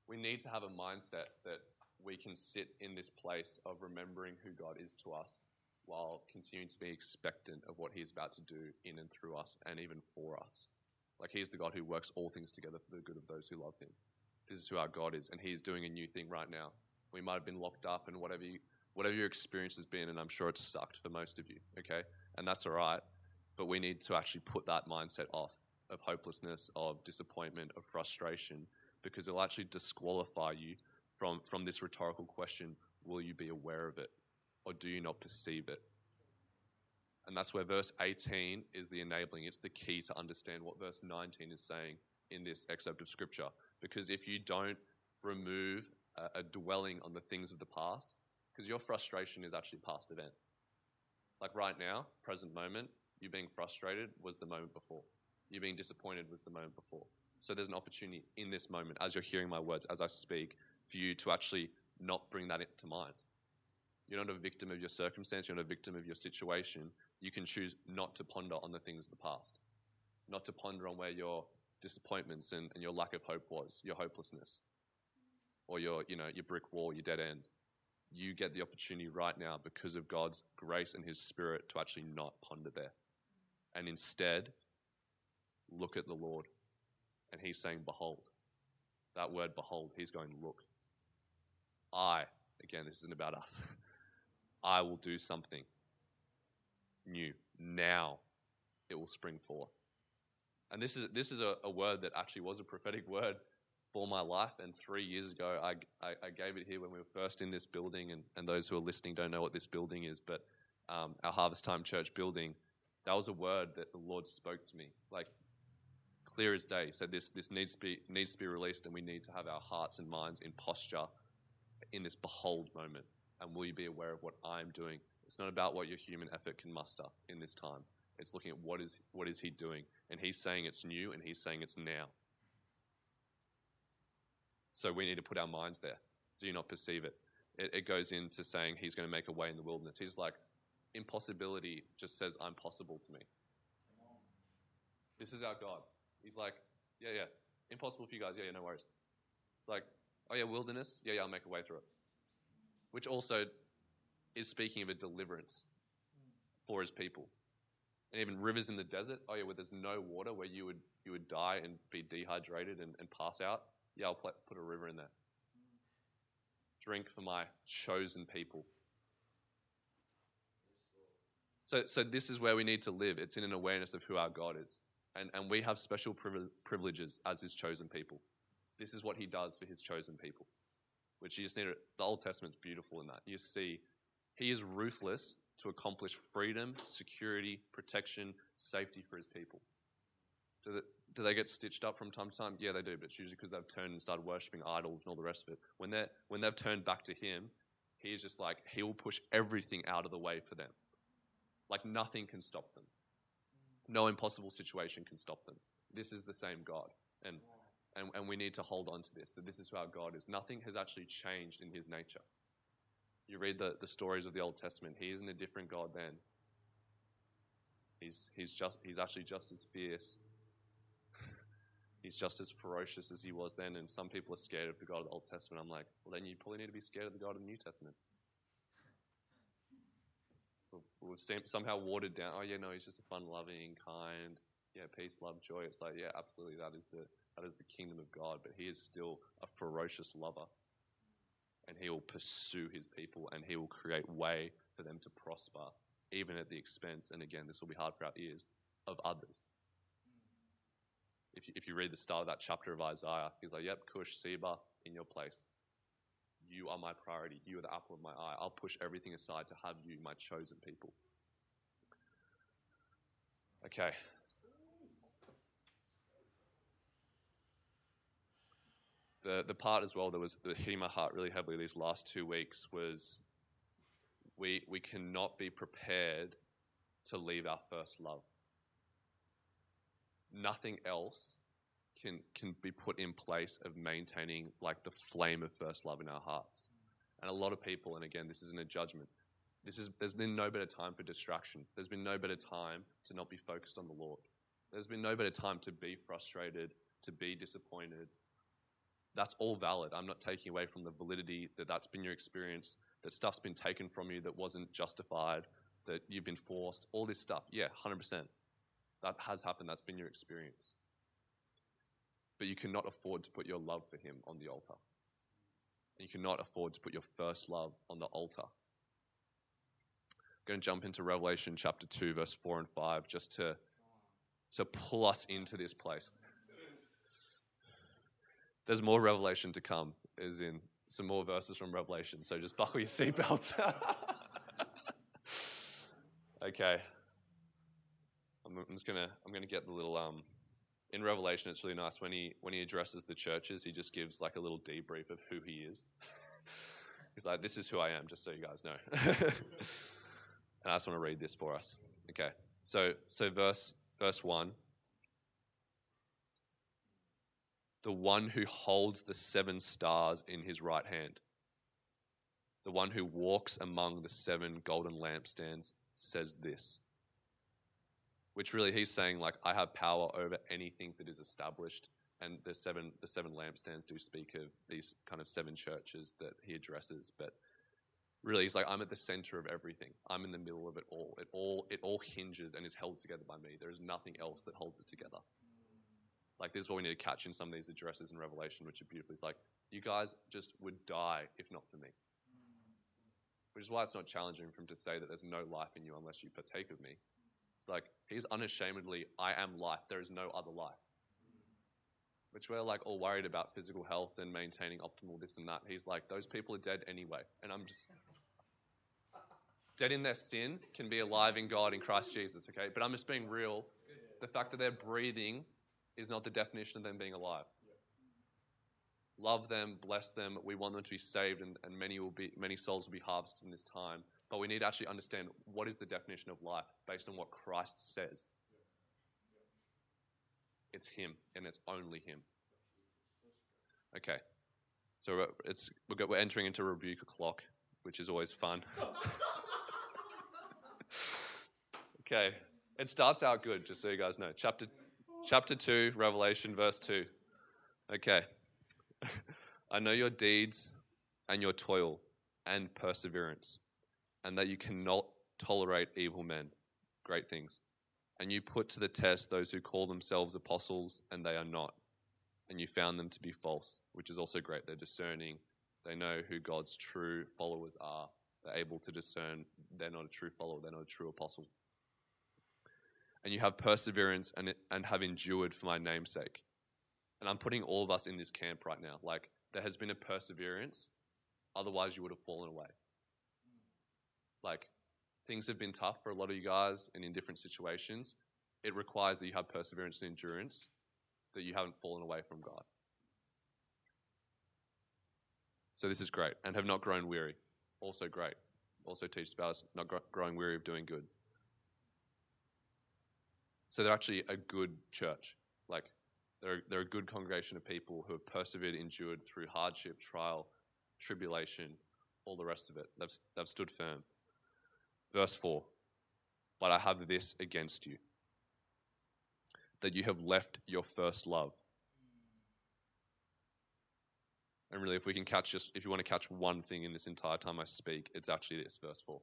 We need to have a mindset that we can sit in this place of remembering who God is to us while continuing to be expectant of what he's about to do in and through us and even for us. Like, he's the God who works all things together for the good of those who love him. This is who our God is, and he's doing a new thing right now. We might have been locked up and whatever your experience has been, and I'm sure it's sucked for most of you, okay? And that's all right, but we need to actually put that mindset off of hopelessness, of disappointment, of frustration, because it'll actually disqualify you from this rhetorical question, will you be aware of it, or do you not perceive it? And that's where verse 18 is the enabling. It's the key to understand what verse 19 is saying in this excerpt of Scripture. Because if you don't remove a dwelling on the things of the past, because your frustration is actually a past event. Like right now, present moment, you being frustrated was the moment before. You being disappointed was the moment before. So there's an opportunity in this moment, as you're hearing my words, as I speak, for you to actually not bring that into mind. You're not a victim of your circumstance. You're not a victim of your situation. You can choose not to ponder on the things of the past, not to ponder on where your disappointments and your lack of hope was, your hopelessness, or your brick wall, your dead end. You get the opportunity right now because of God's grace and his Spirit to actually not ponder there. And instead, look at the Lord. And he's saying, behold. That word behold, he's going, look. Again, this isn't about us. I will do something new. Now it will spring forth. And this is a word that actually was a prophetic word for my life. And 3 years ago, I gave it here when we were first in this building. And those who are listening don't know what this building is, but our Harvest Time Church building, that was a word that the Lord spoke to me, like clear as day. He said, this needs to be released, and we need to have our hearts and minds in posture in this behold moment. And will you be aware of what I'm doing? It's not about what your human effort can muster in this time. It's looking at what is he doing. And he's saying it's new, and he's saying it's now. So we need to put our minds there. Do you not perceive it? It goes into saying he's going to make a way in the wilderness. He's like, impossibility just says I'm possible to me. This is our God. He's like, yeah, impossible for you guys. Yeah, no worries. It's like, oh yeah, wilderness? Yeah, I'll make a way through it. Which also is speaking of a deliverance for his people. And even rivers in the desert, oh yeah, where there's no water, where you would die and be dehydrated and pass out. Yeah, I'll put a river in there. Drink for my chosen people. So this is where we need to live. It's in an awareness of who our God is. And we have special privileges as his chosen people. This is what he does for his chosen people, which you just need to, the Old Testament's beautiful in that. You see, he is ruthless to accomplish freedom, security, protection, safety for his people. Do they get stitched up from time to time? Yeah, they do, but it's usually because they've turned and started worshipping idols and all the rest of it. When they've turned back to him, he's just like, he will push everything out of the way for them. Like nothing can stop them. No impossible situation can stop them. This is the same God. And we need to hold on to this, that this is who our God is. Nothing has actually changed in his nature. You read the stories of the Old Testament. He isn't a different God then. He's actually just as fierce. He's just as ferocious as he was then. And some people are scared of the God of the Old Testament. I'm like, well, then you probably need to be scared of the God of the New Testament. We've somehow watered down. Oh yeah, no, he's just a fun-loving, kind, yeah, peace, love, joy. It's like, yeah, absolutely, that is the kingdom of God. But he is still a ferocious lover. and he will pursue his people, and he will create way for them to prosper, even at the expense, and again, this will be hard for our ears, of others. If you read the start of that chapter of Isaiah, he's like, yep, Cush, Seba, in your place. You are my priority. You are the apple of my eye. I'll push everything aside to have you, my chosen people. Okay. The part as well that was hitting my heart really heavily these last 2 weeks was we cannot be prepared to leave our first love. Nothing else can be put in place of maintaining like the flame of first love in our hearts. And a lot of people, and again, this isn't a judgment, there's been no better time for distraction. There's been no better time to not be focused on the Lord. There's been no better time to be frustrated, to be disappointed. That's all valid. I'm not taking away from the validity that that's been your experience, that stuff's been taken from you that wasn't justified, that you've been forced, all this stuff. Yeah, 100%. That has happened. That's been your experience. But you cannot afford to put your love for him on the altar. You cannot afford to put your first love on the altar. I'm going to jump into Revelation chapter 2, verse 4 and 5, just to pull us into this place. There's more Revelation to come, as in some more verses from Revelation, so just buckle your seatbelts. Okay. I'm gonna get the little in Revelation. It's really nice when he addresses the churches. He just gives like a little debrief of who he is. He's like, "This is who I am," just so you guys know. And I just want to read this for us. Okay, so verse 1. The one who holds the 7 stars in his right hand, the one who walks among the 7 golden lampstands, says this. Which really he's saying, like, I have power over anything that is established. And the seven lampstands do speak of these kind of 7 churches that he addresses. But really he's like, I'm at the center of everything. I'm in the middle of it all. It all hinges and is held together by me. There is nothing else that holds it together. Like, this is what we need to catch in some of these addresses in Revelation, which are beautiful. It's like, you guys just would die if not for me. Which is why it's not challenging for him to say that there's no life in you unless you partake of me. It's like, he's unashamedly, I am life. There is no other life. Which we're like all worried about physical health and maintaining optimal this and that. He's like, those people are dead anyway. And I'm just dead in their sin, can be alive in God in Christ Jesus, okay? But I'm just being real. The fact that they're breathing is not the definition of them being alive. Love them, bless them. We want them to be saved, and many souls will be harvested in this time. But we need to actually understand what is the definition of life based on what Christ says. It's him, and it's only him. Okay, so we're entering into rebuke o'clock, which is always fun. Okay, it starts out good, just so you guys know. Chapter 2, Revelation, verse 2. Okay. I know your deeds and your toil and perseverance, and that you cannot tolerate evil men. Great things. And you put to the test those who call themselves apostles, and they are not. And you found them to be false, which is also great. They're discerning. They know who God's true followers are. They're able to discern. They're not a true follower. They're not a true apostle. And you have perseverance and have endured for my name's sake. And I'm putting all of us in this camp right now. Like, there has been a perseverance, otherwise you would have fallen away. Like, things have been tough for a lot of you guys and in different situations. It requires that you have perseverance and endurance, that you haven't fallen away from God. So this is great. And have not grown weary. Also great. Also teaches about us not growing weary of doing good. So they're actually a good church. Like, they're a good congregation of people who have persevered, endured through hardship, trial, tribulation, all the rest of it. They've stood firm. Verse 4, but I have this against you, that you have left your first love. And really, if we can catch just, if you want to catch one thing in this entire time I speak, it's actually this, verse 4.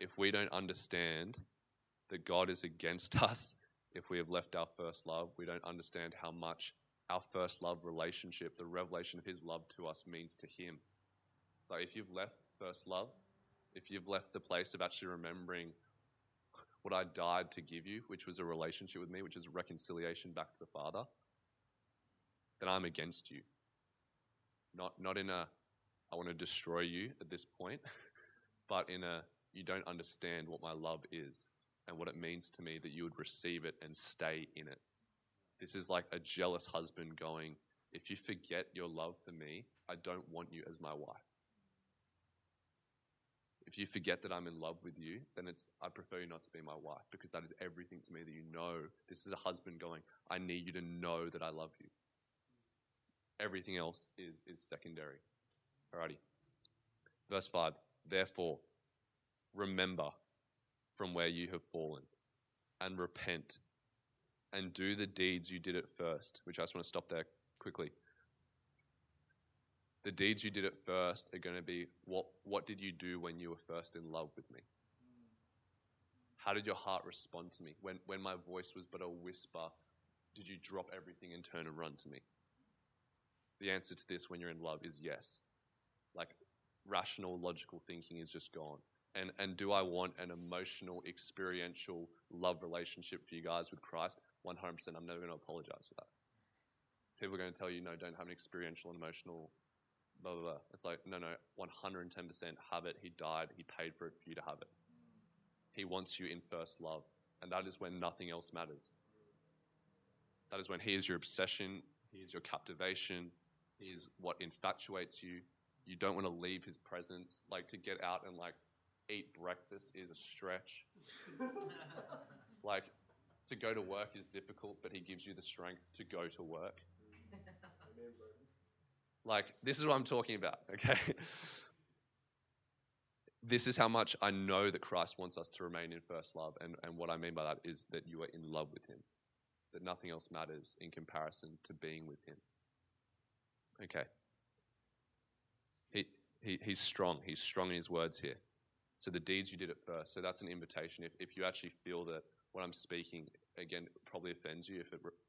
If we don't understand that God is against us if we have left our first love, we don't understand how much our first love relationship, the revelation of his love to us means to him. So if you've left first love, if you've left the place of actually remembering what I died to give you, which was a relationship with me, which is reconciliation back to the Father, then I'm against you. Not in a, I want to destroy you at this point, but in a, you don't understand what my love is and what it means to me that you would receive it and stay in it. This is like a jealous husband going, if you forget your love for me, I don't want you as my wife. If you forget that I'm in love with you, then it's, I prefer you not to be my wife, because that is everything to me that you know. This is a husband going, I need you to know that I love you. Everything else is secondary. Alrighty. Verse 5, therefore, remember from where you have fallen and repent and do the deeds you did at first, which I just want to stop there quickly. The deeds you did at first are going to be, what did you do when you were first in love with me? How did your heart respond to me? When my voice was but a whisper, did you drop everything and turn and run to me? The answer to this when you're in love is yes. Like rational, logical thinking is just gone. And do I want an emotional, experiential love relationship for you guys with Christ? 100%. I'm never going to apologize for that. People are going to tell you, no, don't have an experiential and emotional blah, blah, blah. It's like, no, 110% have it. He died. He paid for it for you to have it. He wants you in first love. And that is when nothing else matters. That is when he is your obsession. He is your captivation. He is what infatuates you. You don't want to leave his presence. Like to get out and like eat breakfast is a stretch. Like to go to work is difficult, but he gives you the strength to go to work. Like, this is what I'm talking about, okay? This is how much I know that Christ wants us to remain in first love, and what I mean by that is that you are in love with him, that nothing else matters in comparison to being with him. Okay. He's strong. He's strong in his words here. So the deeds you did at first, so that's an invitation. If you actually feel that what I'm speaking, again, probably offends you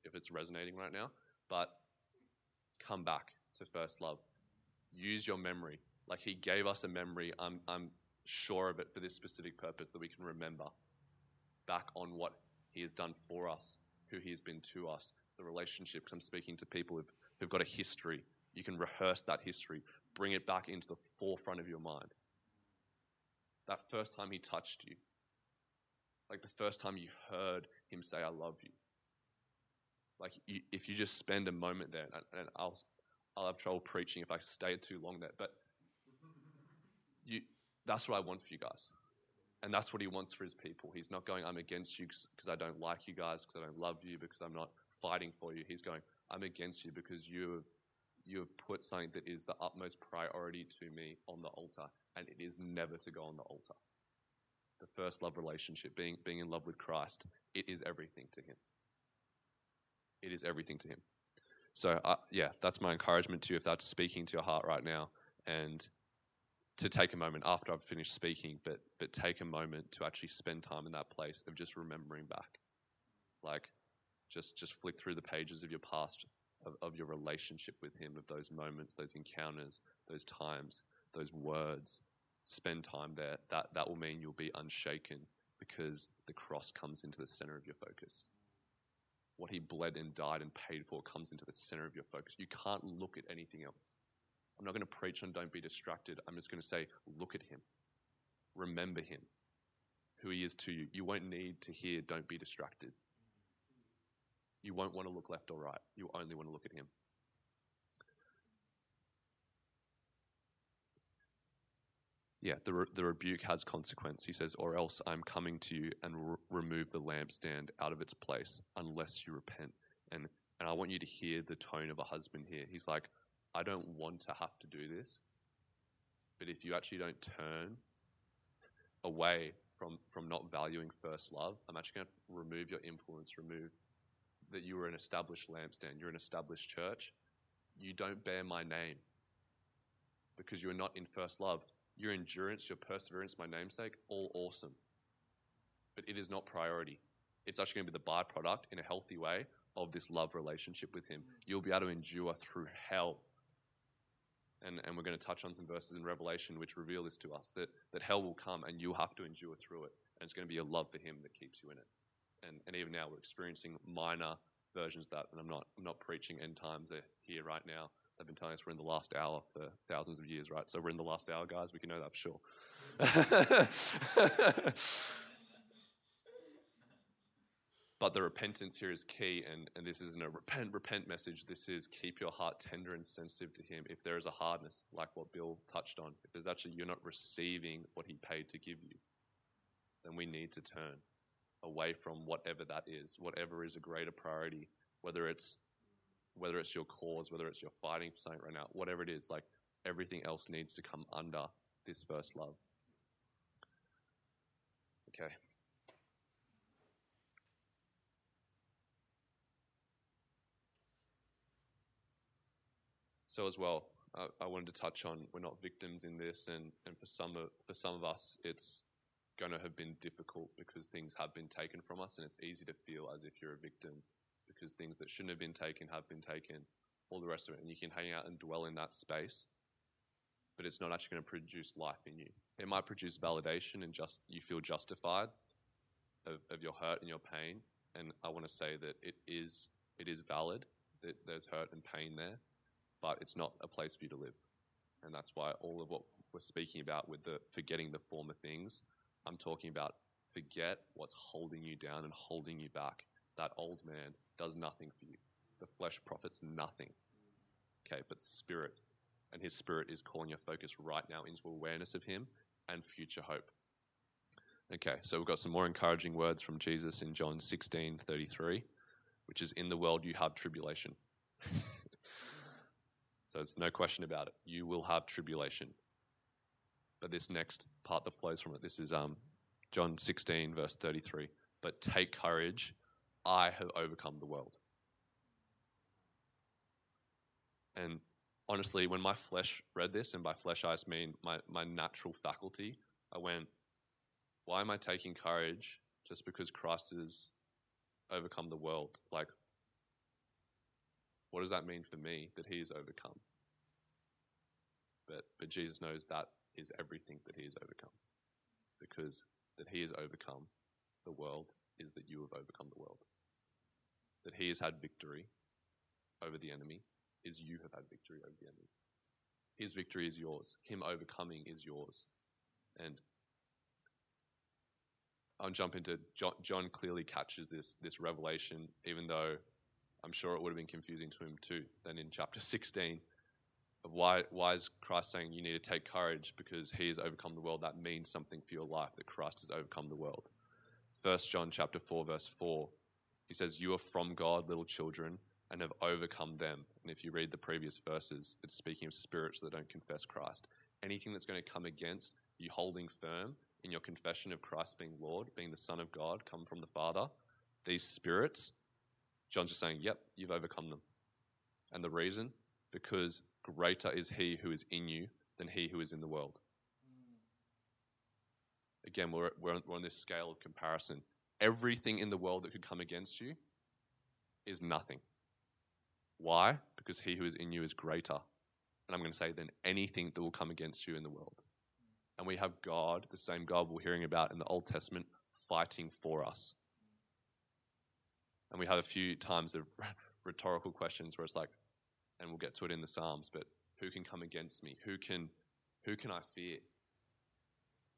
if it's resonating right now, but come back to first love. Use your memory. Like he gave us a memory, I'm sure of it, for this specific purpose, that we can remember back on what he has done for us, who he has been to us, the relationship. Because I'm speaking to people who've got a history. You can rehearse that history. Bring it back into the forefront of your mind. That first time he touched you. Like the first time you heard him say, I love you. Like you, if you just spend a moment there, and I'll have trouble preaching if I stay too long there. But that's what I want for you guys. And that's what he wants for his people. He's not going, I'm against you because I don't like you guys, because I don't love you, because I'm not fighting for you. He's going, I'm against you because you have put something that is the utmost priority to me on the altar, and it is never to go on the altar. The first love relationship, being in love with Christ, it is everything to him. It is everything to him. So, that's my encouragement to you if that's speaking to your heart right now. And to take a moment after I've finished speaking, but take a moment to actually spend time in that place of just remembering back. Like, just flick through the pages of your past, of your relationship with him, of those moments, those encounters, those times, those words. Spend time there. That will mean you'll be unshaken because the cross comes into the center of your focus. What he bled and died and paid for comes into the center of your focus. You can't look at anything else. I'm not going to preach on don't be distracted. I'm just going to say, look at him. Remember him, who he is to you. You won't need to hear don't be distracted. You won't want to look left or right. You only want to look at him. Yeah, the rebuke has consequence. He says, or else I'm coming to you and remove the lampstand out of its place unless you repent. And I want you to hear the tone of a husband here. He's like, I don't want to have to do this, but if you actually don't turn away from not valuing first love, I'm actually going to remove your influence, remove that you are an established lampstand, you're an established church. You don't bear my name because you're not in first love. Your endurance, your perseverance, my namesake, all awesome. But it is not priority. It's actually going to be the byproduct in a healthy way of this love relationship with him. You'll be able to endure through hell. And we're going to touch on some verses in Revelation which reveal this to us, that hell will come and you'll have to endure through it. And it's going to be a love for him that keeps you in it. And even now we're experiencing minor versions of that. And I'm not preaching end times here right now. They've been telling us we're in the last hour for thousands of years, right? So we're in the last hour, guys. We can know that for sure. But the repentance here is key. And this isn't a repent message. This is keep your heart tender and sensitive to him. If there is a hardness, like what Bill touched on, if there's actually you're not receiving what he paid to give you, then we need to turn away from whatever that is, whatever is a greater priority, whether it's your cause, whether it's you're fighting for something right now, whatever it is, like everything else needs to come under this first love. Okay. So as well, I wanted to touch on we're not victims in this, and for some of us, it's going to have been difficult because things have been taken from us, and it's easy to feel as if you're a victim, because things that shouldn't have been taken, all the rest of it. And you can hang out and dwell in that space, but it's not actually going to produce life in you. It might produce validation and just you feel justified of your hurt and your pain. And I want to say that it is valid, that there's hurt and pain there, but it's not a place for you to live. And that's why all of what we're speaking about with the forgetting the former things, I'm talking about forget what's holding you down and holding you back. That old man does nothing for you. The flesh profits nothing. Okay, but spirit, and his spirit is calling your focus right now into awareness of him and future hope. Okay, so we've got some more encouraging words from Jesus in John 16:33, which is, in the world you have tribulation. So it's no question about it. You will have tribulation. But this next part that flows from it, this is John 16, verse 33. But take courage, I have overcome the world. And honestly, when my flesh read this, and by flesh I just mean my natural faculty, I went, why am I taking courage just because Christ has overcome the world? Like, what does that mean for me that he has overcome? But Jesus knows that is everything that he has overcome, because that he has overcome the world is that you have overcome the world. That he has had victory over the enemy is you have had victory over the enemy. His victory is yours. Him overcoming is yours. And I'll jump into John. John clearly catches this revelation, even though I'm sure it would have been confusing to him too, then in chapter 16. Of why is Christ saying you need to take courage because he has overcome the world? That means something for your life, that Christ has overcome the world. 1 John chapter 4, verse 4, he says, you are from God, little children, and have overcome them. And if you read the previous verses, it's speaking of spirits that don't confess Christ. Anything that's going to come against you holding firm in your confession of Christ being Lord, being the Son of God, come from the Father, these spirits, John's just saying, yep, you've overcome them. And the reason? Because greater is he who is in you than he who is in the world. Again, we're on this scale of comparison. Everything in the world that could come against you is nothing. Why? Because he who is in you is greater, and I'm going to say, than anything that will come against you in the world. And we have God, the same God we're hearing about in the Old Testament, fighting for us. And we have a few times of rhetorical questions where it's like, and we'll get to it in the Psalms, but who can come against me? Who can I fear?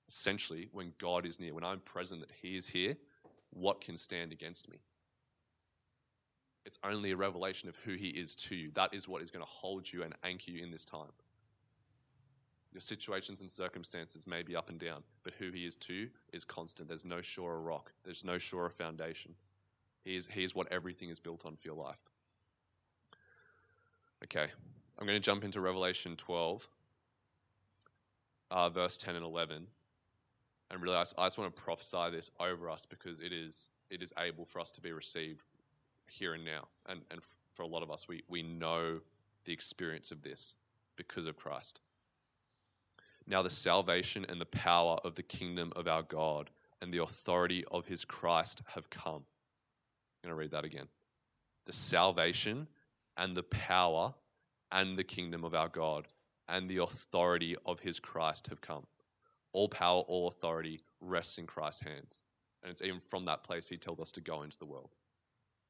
Essentially, when God is near, when I'm present that he is here, what can stand against me? It's only a revelation of who he is to you. That is what is going to hold you and anchor you in this time. Your situations and circumstances may be up and down, but who he is to you is constant. There's no surer rock. There's no surer foundation. He is what everything is built on for your life. Okay, I'm going to jump into Revelation 12, verse 10 and 11, and realize I just want to prophesy this over us because it is able for us to be received here and now. And for a lot of us, we know the experience of this because of Christ. Now the salvation and the power of the kingdom of our God and the authority of his Christ have come. I'm going to read that again. the salvation and the power and the kingdom of our God and the authority of his Christ have come. All power, all authority rests in Christ's hands. And it's even from that place he tells us to go into the world.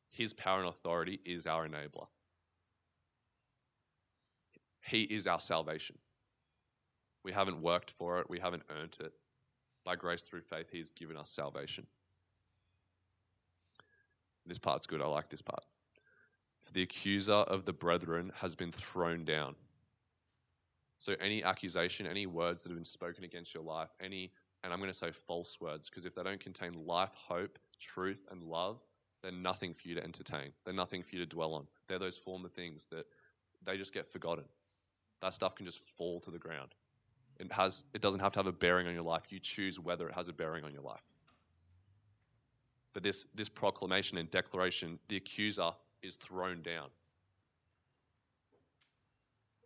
His power and authority is our enabler. He is our salvation. We haven't worked for it. We haven't earned it. By grace through faith, he's given us salvation. This part's good. I like this part. For the accuser of the brethren has been thrown down. So any accusation, any words that have been spoken against your life, and I'm going to say false words, because if they don't contain life, hope, truth, and love, they're nothing for you to entertain. They're nothing for you to dwell on. They're those former things that they just get forgotten. That stuff can just fall to the ground. It doesn't have to have a bearing on your life. You choose whether it has a bearing on your life. But this proclamation and declaration, the accuser is thrown down.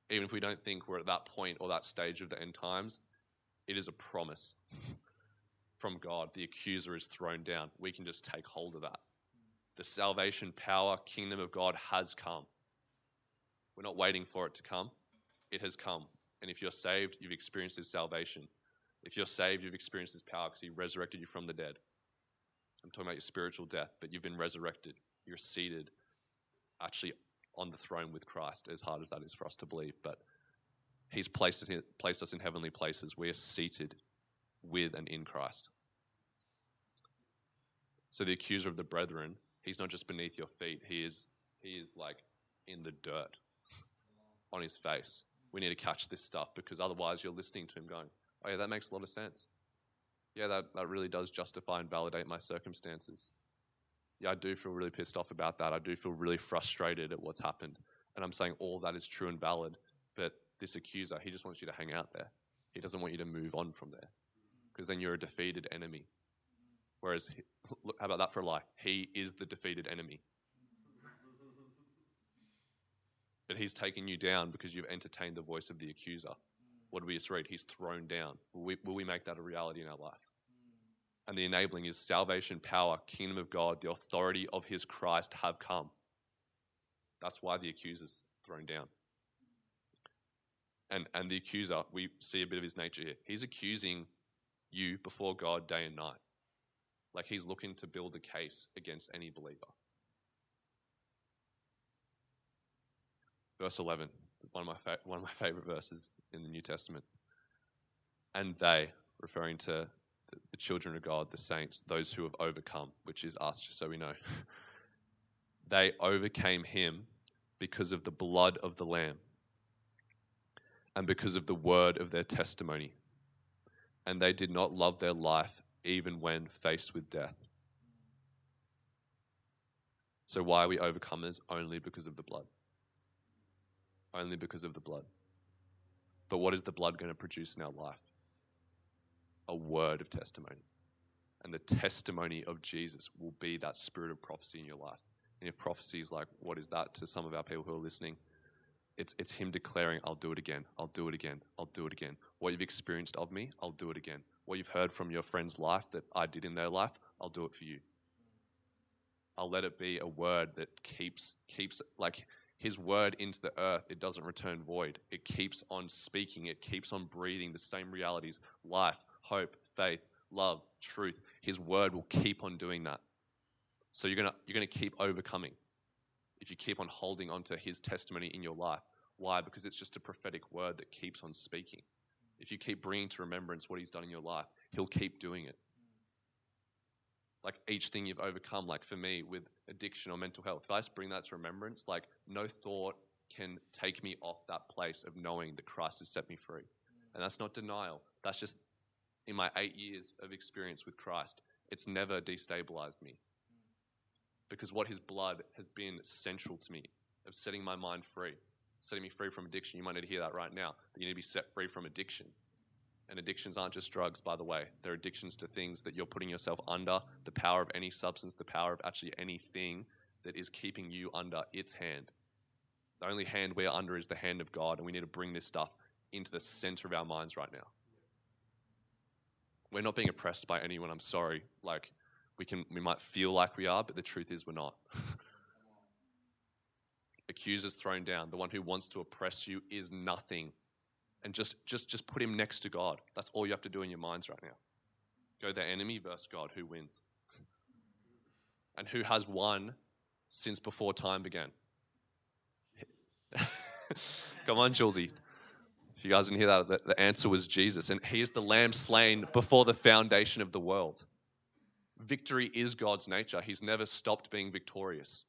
Even if we don't think we're at that point or that stage of the end times, it is a promise from God. The accuser is thrown down. We can just take hold of that. The salvation, power, kingdom of God has come. We're not waiting for it to come. It has come. And if you're saved, you've experienced his salvation. If you're saved, you've experienced his power because he resurrected you from the dead. I'm talking about your spiritual death, but you've been resurrected. You're seated actually on the throne with Christ, as hard as that is for us to believe. But he's placed us in heavenly places. We are seated with and in Christ. So the accuser of the brethren, he's not just beneath your feet. He is like in the dirt on his face. We need to catch this stuff, because otherwise you're listening to him going, oh yeah, that makes a lot of sense. Yeah, that really does justify and validate my circumstances. Yeah, I do feel really pissed off about that. I do feel really frustrated at what's happened. And I'm saying all that is true and valid, but this accuser, he just wants you to hang out there. He doesn't want you to move on from there, because then you're a defeated enemy. Whereas, how about that for a lie? He is the defeated enemy. But he's taken you down because you've entertained the voice of the accuser. What did we just read? He's thrown down. Will we make that a reality in our life? And the enabling is salvation, power, kingdom of God, the authority of his Christ have come. That's why the accuser's thrown down. And the accuser, we see a bit of his nature here. He's accusing you before God day and night. Like he's looking to build a case against any believer. Verse 11, one of my favorite verses in the New Testament. And they, referring to the children of God, the saints, those who have overcome, which is us, just so we know. They overcame him because of the blood of the Lamb and because of the word of their testimony. And they did not love their life even when faced with death. So why are we overcomers? Only because of the blood. Only because of the blood. But what is the blood going to produce in our life? A word of testimony. And the testimony of Jesus will be that spirit of prophecy in your life. And if prophecy is like, what is that to some of our people who are listening? It's him declaring, I'll do it again. I'll do it again. I'll do it again. What you've experienced of me, I'll do it again. What you've heard from your friend's life that I did in their life, I'll do it for you. I'll let it be a word that keeps like his word into the earth. It doesn't return void. It keeps on speaking. It keeps on breathing the same realities, life, hope, faith, love, truth. His word will keep on doing that. So you're going to keep overcoming if you keep on holding on to his testimony in your life. Why? Because it's just a prophetic word that keeps on speaking. If you keep bringing to remembrance what he's done in your life, he'll keep doing it. Like each thing you've overcome, like for me with addiction or mental health, if I just bring that to remembrance, like no thought can take me off that place of knowing that Christ has set me free. And that's not denial. That's just in my 8 years of experience with Christ. It's never destabilized me because what his blood has been central to me of setting my mind free. Setting me free from addiction. You might need to hear that right now. That you need to be set free from addiction. And addictions aren't just drugs, by the way. They're addictions to things that you're putting yourself under. The power of any substance, the power of actually anything that is keeping you under its hand. The only hand we are under is the hand of God, and we need to bring this stuff into the center of our minds right now. We're not being oppressed by anyone, I'm sorry. Like, we might feel like we are, but the truth is we're not. accuser's thrown down. The one who wants to oppress you is nothing. And just put him next to God. That's all you have to do in your minds right now. Go the enemy versus God. Who wins? And who has won since before time began? Come on, Julesy. If you guys didn't hear that, the answer was Jesus. And he is the lamb slain before the foundation of the world. Victory is God's nature. He's never stopped being victorious.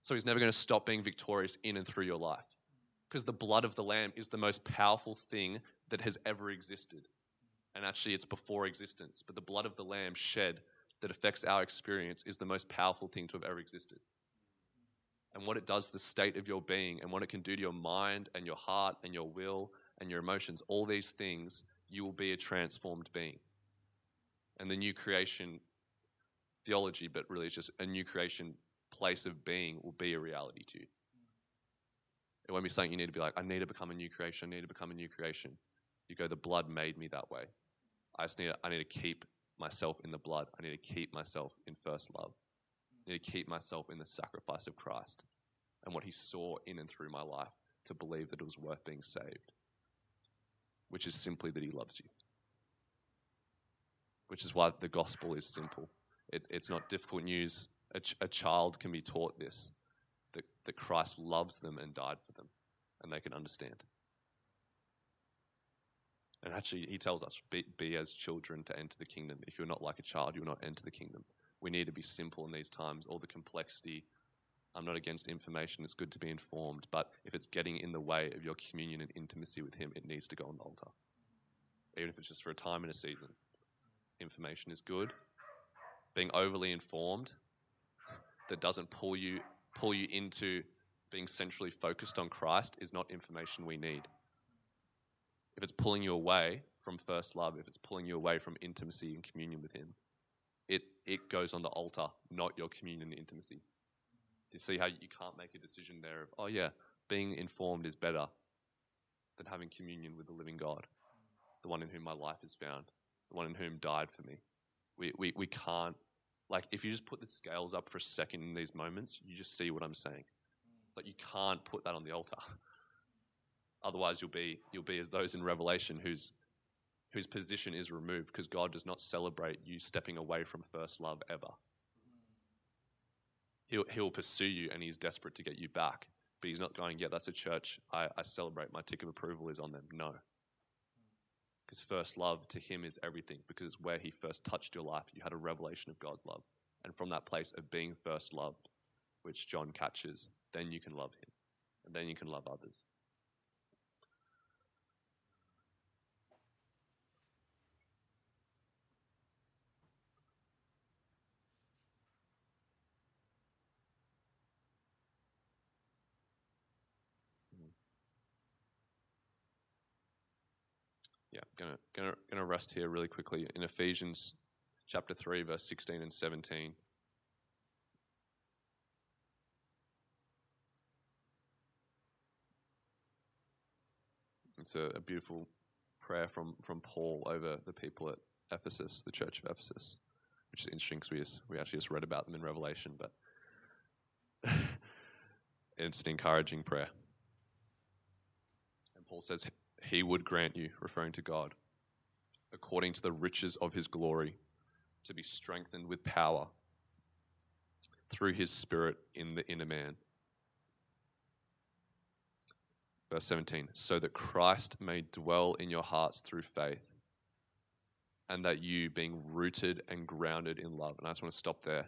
So he's never going to stop being victorious in and through your life. Because the blood of the lamb is the most powerful thing that has ever existed. And actually, it's before existence. But the blood of the lamb shed that affects our experience is the most powerful thing to have ever existed. And what it does to the state of your being and what it can do to your mind and your heart and your will and your emotions, all these things, you will be a transformed being. And the new creation theology, but really it's just a new creation place of being, will be a reality to you. It won't be something you need to be like, I need to become a new creation, I need to become a new creation. You go, the blood made me that way. I need to keep myself in the blood. I need to keep myself in first love. I need to keep myself in the sacrifice of Christ and what he saw in and through my life to believe that it was worth being saved, which is simply that he loves you, which is why the gospel is simple. It's not difficult news. A child can be taught this, that Christ loves them and died for them, and they can understand. And actually, he tells us, be as children to enter the kingdom. If you're not like a child, you will not enter the kingdom. We need to be simple in these times. All the complexity, I'm not against information. It's good to be informed. But if it's getting in the way of your communion and intimacy with him, it needs to go on the altar. Even if it's just for a time and a season. Information is good. Being overly informed that doesn't pull you into being centrally focused on Christ is not information we need. If it's pulling you away from first love, if it's pulling you away from intimacy and communion with him, it goes on the altar, not your communion and intimacy. You see how you can't make a decision there of, oh yeah, being informed is better than having communion with the living God, the one in whom my life is found, the one in whom died for me. We can't, like, if you just put the scales up for a second in these moments, you just see what I'm saying. Like, you can't put that on the altar. Otherwise, you'll be as those in Revelation whose position is removed, because God does not celebrate you stepping away from first love ever. He'll pursue you, and he's desperate to get you back. But he's not going, yeah, that's a church. I celebrate. My tick of approval is on them. No. Because first love to him is everything, because where he first touched your life, you had a revelation of God's love. And from that place of being first loved, which John catches, then you can love him. And then you can love others. Yeah, gonna rest here really quickly in Ephesians chapter 3, verse 16 and 17. It's a beautiful prayer from Paul over the people at Ephesus, the church of Ephesus, which is interesting because we actually just read about them in Revelation, but it's an encouraging prayer. And Paul says, he would grant you, referring to God, according to the riches of his glory, to be strengthened with power through his Spirit in the inner man. Verse 17, so that Christ may dwell in your hearts through faith, and that you, being rooted and grounded in love. And I just want to stop there.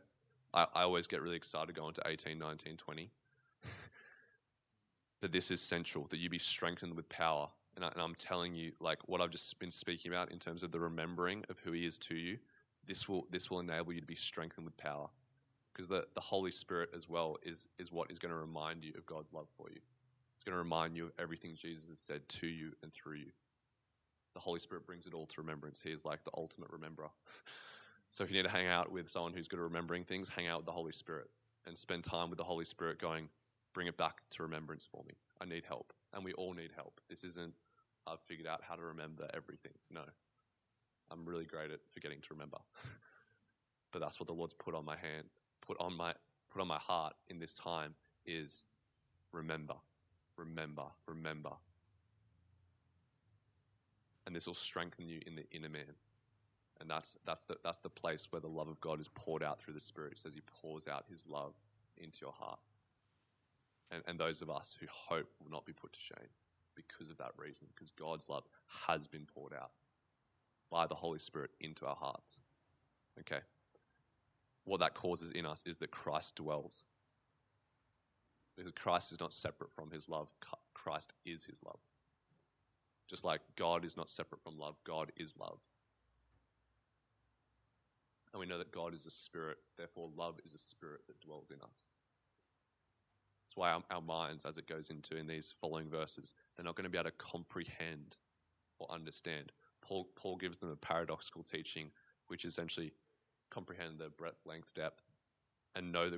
I always get really excited going to 18, 19, 20. But this is central, that you be strengthened with power. And I'm telling you, like what I've just been speaking about in terms of the remembering of who he is to you, this will enable you to be strengthened with power. Because the Holy Spirit as well is what is going to remind you of God's love for you. It's going to remind you of everything Jesus has said to you and through you. The Holy Spirit brings it all to remembrance. He is like the ultimate rememberer. So if you need to hang out with someone who's good at remembering things, hang out with the Holy Spirit and spend time with the Holy Spirit going, bring it back to remembrance for me. I need help. And we all need help. This isn't, I've figured out how to remember everything. No. I'm really great at forgetting to remember. But that's what the Lord's put on my heart in this time, is Remember, remember, remember. And this will strengthen you in the inner man. And that's the place where the love of God is poured out through the Spirit. It says he pours out his love into your heart. And those of us who hope will not be put to shame because of that reason, because God's love has been poured out by the Holy Spirit into our hearts. Okay. What that causes in us is that Christ dwells. Because Christ is not separate from his love. Christ is his love. Just like God is not separate from love, God is love. And we know that God is a spirit, therefore love is a spirit that dwells in us. That's why our minds, as it goes into in these following verses, they're not going to be able to comprehend or understand. Paul gives them a paradoxical teaching, which essentially comprehend the breadth, length, depth, and know the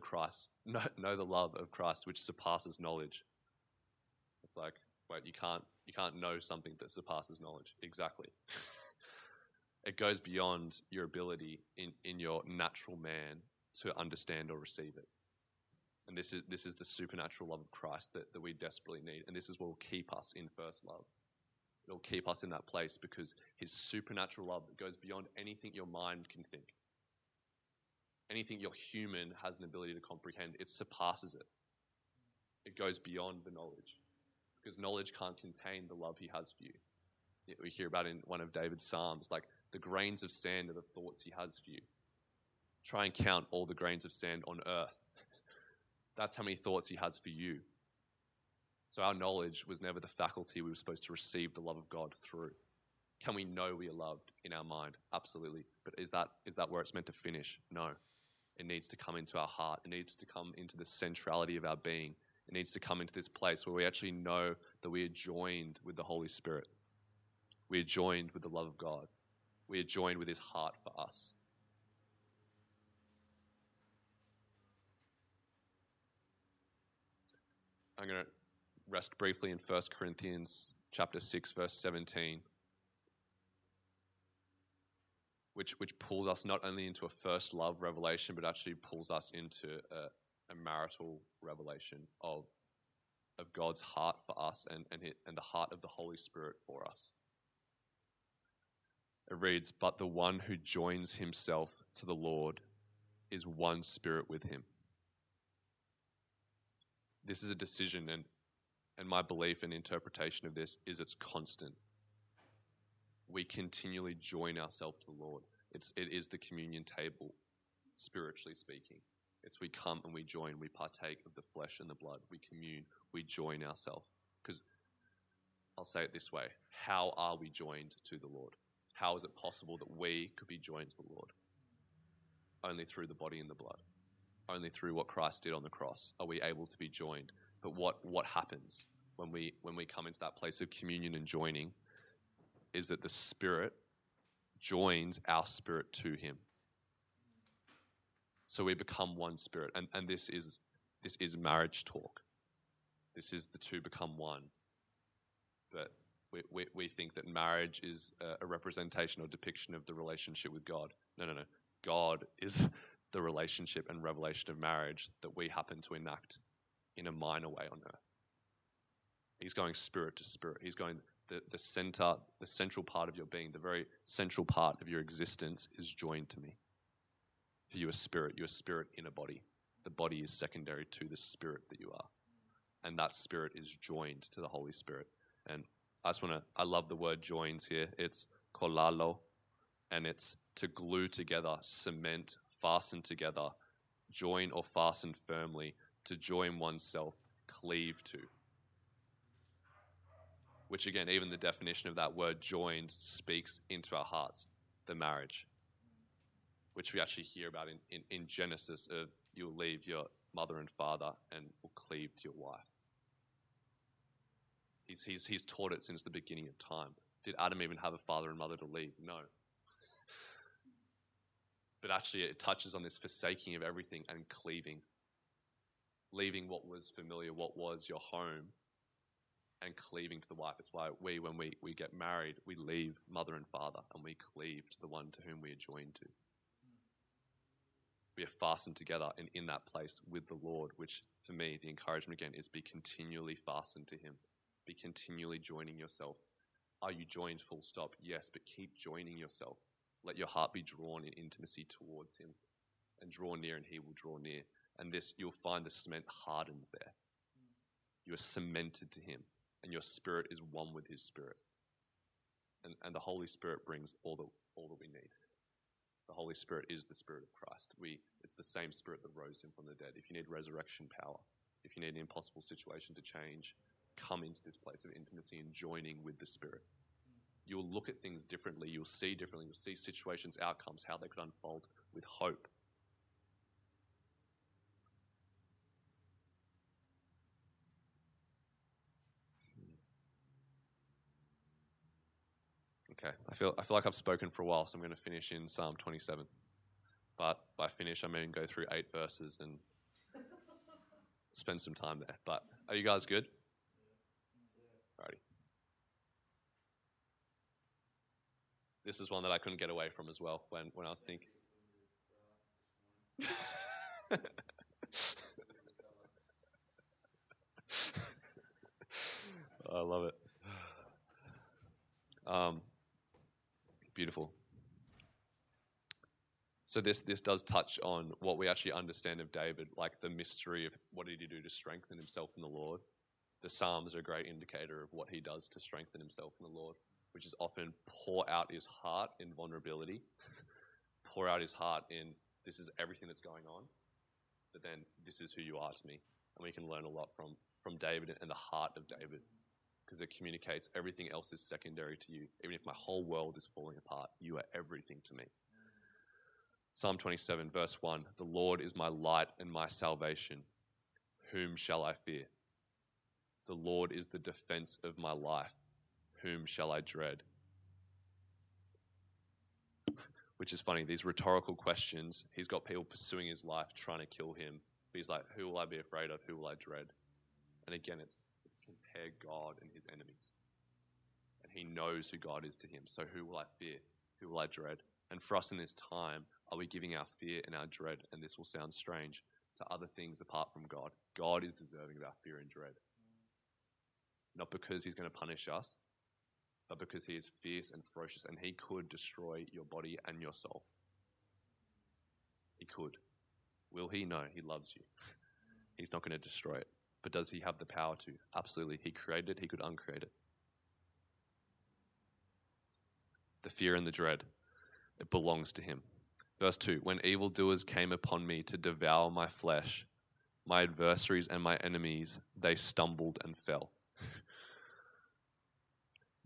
love of Christ, which surpasses knowledge. It's like, wait, you can't know something that surpasses knowledge. Exactly. It goes beyond your ability in your natural man to understand or receive it. And this is the supernatural love of Christ that we desperately need. And this is what will keep us in first love. It will keep us in that place because his supernatural love that goes beyond anything your mind can think. Anything your human has an ability to comprehend, it surpasses it. It goes beyond the knowledge. Because knowledge can't contain the love he has for you. We hear about in one of David's Psalms, like the grains of sand are the thoughts he has for you. Try and count all the grains of sand on earth. That's how many thoughts he has for you. So our knowledge was never the faculty we were supposed to receive the love of God through. Can we know we are loved in our mind? Absolutely. But is that where it's meant to finish? No. It needs to come into our heart. It needs to come into the centrality of our being. It needs to come into this place where we actually know that we are joined with the Holy Spirit. We are joined with the love of God. We are joined with his heart for us. I'm going to rest briefly in 1 Corinthians chapter 6, verse 17, which pulls us not only into a first love revelation, but actually pulls us into a marital revelation of God's heart for us and the heart of the Holy Spirit for us. It reads, "But the one who joins himself to the Lord is one spirit with him." This is a decision, and my belief and interpretation of this is it's constant. We continually join ourselves to the Lord. It is the communion table, spiritually speaking. It's we come and we join, we partake of the flesh and the blood. We commune, we join ourselves. Because I'll say it this way, how are we joined to the Lord? How is it possible that we could be joined to the Lord? Only through the body and the blood. Only through what Christ did on the cross are we able to be joined. But what happens when we come into that place of communion and joining is that the Spirit joins our spirit to him. So we become one spirit. And this is marriage talk. This is the two become one. But we think that marriage is a representation or depiction of the relationship with God. No. God is the relationship and revelation of marriage that we happen to enact in a minor way on earth. He's going spirit to spirit. He's going the central part of your being, the very central part of your existence is joined to me. For you a spirit. You're a spirit in a body. The body is secondary to the spirit that you are. And that spirit is joined to the Holy Spirit. And I love the word joins here. It's kolalo, and it's to glue together, cement, fasten together, join or fasten firmly, to join oneself, cleave to. Which again, even the definition of that word joined speaks into our hearts, the marriage. Which we actually hear about in Genesis of you'll leave your mother and father and will cleave to your wife. He's taught it since the beginning of time. Did Adam even have a father and mother to leave? No. But actually it touches on this forsaking of everything and cleaving. Leaving what was familiar, what was your home, and cleaving to the wife. It's why when we get married, we leave mother and father and we cleave to the one to whom we are joined to. we are fastened together and in that place with the Lord, which for me, the encouragement again is be continually fastened to him. Be continually joining yourself. Are you joined full stop? Yes, but keep joining yourself. Let your heart be drawn in intimacy towards him, and draw near and he will draw near. And this, you'll find the cement hardens there. You are cemented to him and your spirit is one with his spirit. And the Holy Spirit brings all that we need. The Holy Spirit is the Spirit of Christ. It's the same Spirit that rose him from the dead. If you need resurrection power, if you need an impossible situation to change, come into this place of intimacy and joining with the Spirit. You'll look at things differently. You'll see differently. You'll see situations, outcomes, how they could unfold with hope. Okay, I feel like I've spoken for a while, so I'm going to finish in Psalm 27. But by finish, I mean go through 8 verses and spend some time there. But are you guys good? Alrighty. This is one that I couldn't get away from as well when I was thinking. I love it. Beautiful. So this does touch on what we actually understand of David, like the mystery of what did he do to strengthen himself in the Lord. The Psalms are a great indicator of what he does to strengthen himself in the Lord, which is often pour out his heart in vulnerability, pour out his heart in this is everything that's going on, but then this is who you are to me. And we can learn a lot from David and the heart of David, because it communicates everything else is secondary to you. Even if my whole world is falling apart, you are everything to me. Psalm 27, verse 1, the Lord is my light and my salvation. Whom shall I fear? The Lord is the defense of my life. Whom shall I dread? Which is funny, these rhetorical questions, he's got people pursuing his life, trying to kill him. But he's like, who will I be afraid of? Who will I dread? And again, it's compare God and his enemies. And he knows who God is to him. So who will I fear? Who will I dread? And for us in this time, are we giving our fear and our dread, and this will sound strange, to other things apart from God? God is deserving of our fear and dread. Not because he's going to punish us, but because he is fierce and ferocious, and he could destroy your body and your soul. He could. Will he? No, he loves you. He's not going to destroy it. But does he have the power to? Absolutely. He created it. He could uncreate it. The fear and the dread, it belongs to him. Verse 2, when evildoers came upon me to devour my flesh, my adversaries and my enemies, they stumbled and fell.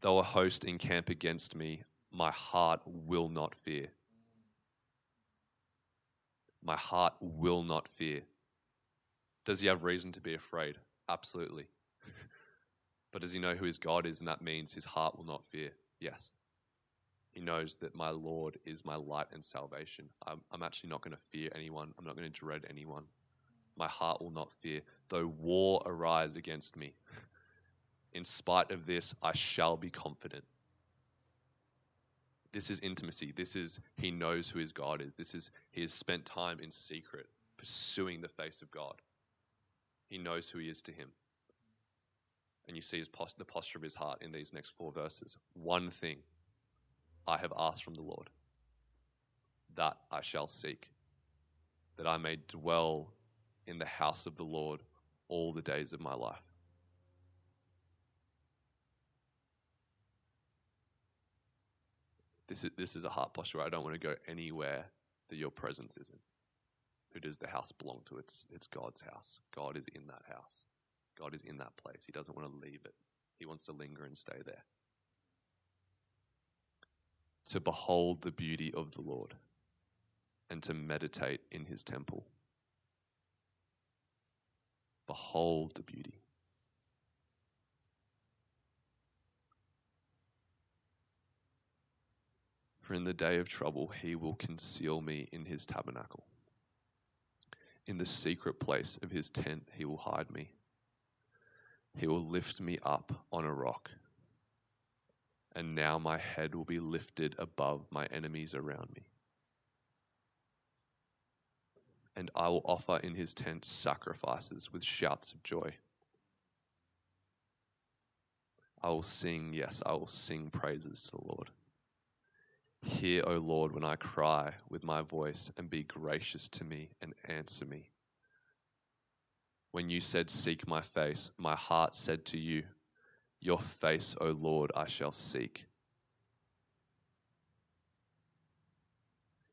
Though a host encamp against me, my heart will not fear. My heart will not fear. Does he have reason to be afraid? Absolutely. But does he know who his God is, and that means his heart will not fear? Yes. He knows that my Lord is my light and salvation. I'm actually not going to fear anyone. I'm not going to dread anyone. My heart will not fear, though war arise against me. In spite of this, I shall be confident. This is intimacy. This is, he knows who his God is. This is, he has spent time in secret, pursuing the face of God. He knows who he is to him. And you see the posture of his heart in these next 4 verses. One thing I have asked from the Lord, that I shall seek, that I may dwell in the house of the Lord all the days of my life. This is a heart posture. I don't want to go anywhere that your presence isn't. Who does the house belong to? It's God's house. God is in that house. God is in that place. He doesn't want to leave it. He wants to linger and stay there. To behold the beauty of the Lord and to meditate in his temple. Behold the beauty. For in the day of trouble, he will conceal me in his tabernacle. In the secret place of his tent, he will hide me. He will lift me up on a rock. And now my head will be lifted above my enemies around me. and I will offer in his tent sacrifices with shouts of joy. I will sing, yes, I will sing praises to the Lord. Hear, O Lord, when I cry with my voice, and be gracious to me and answer me. When you said, seek my face, my heart said to you, your face, O Lord, I shall seek.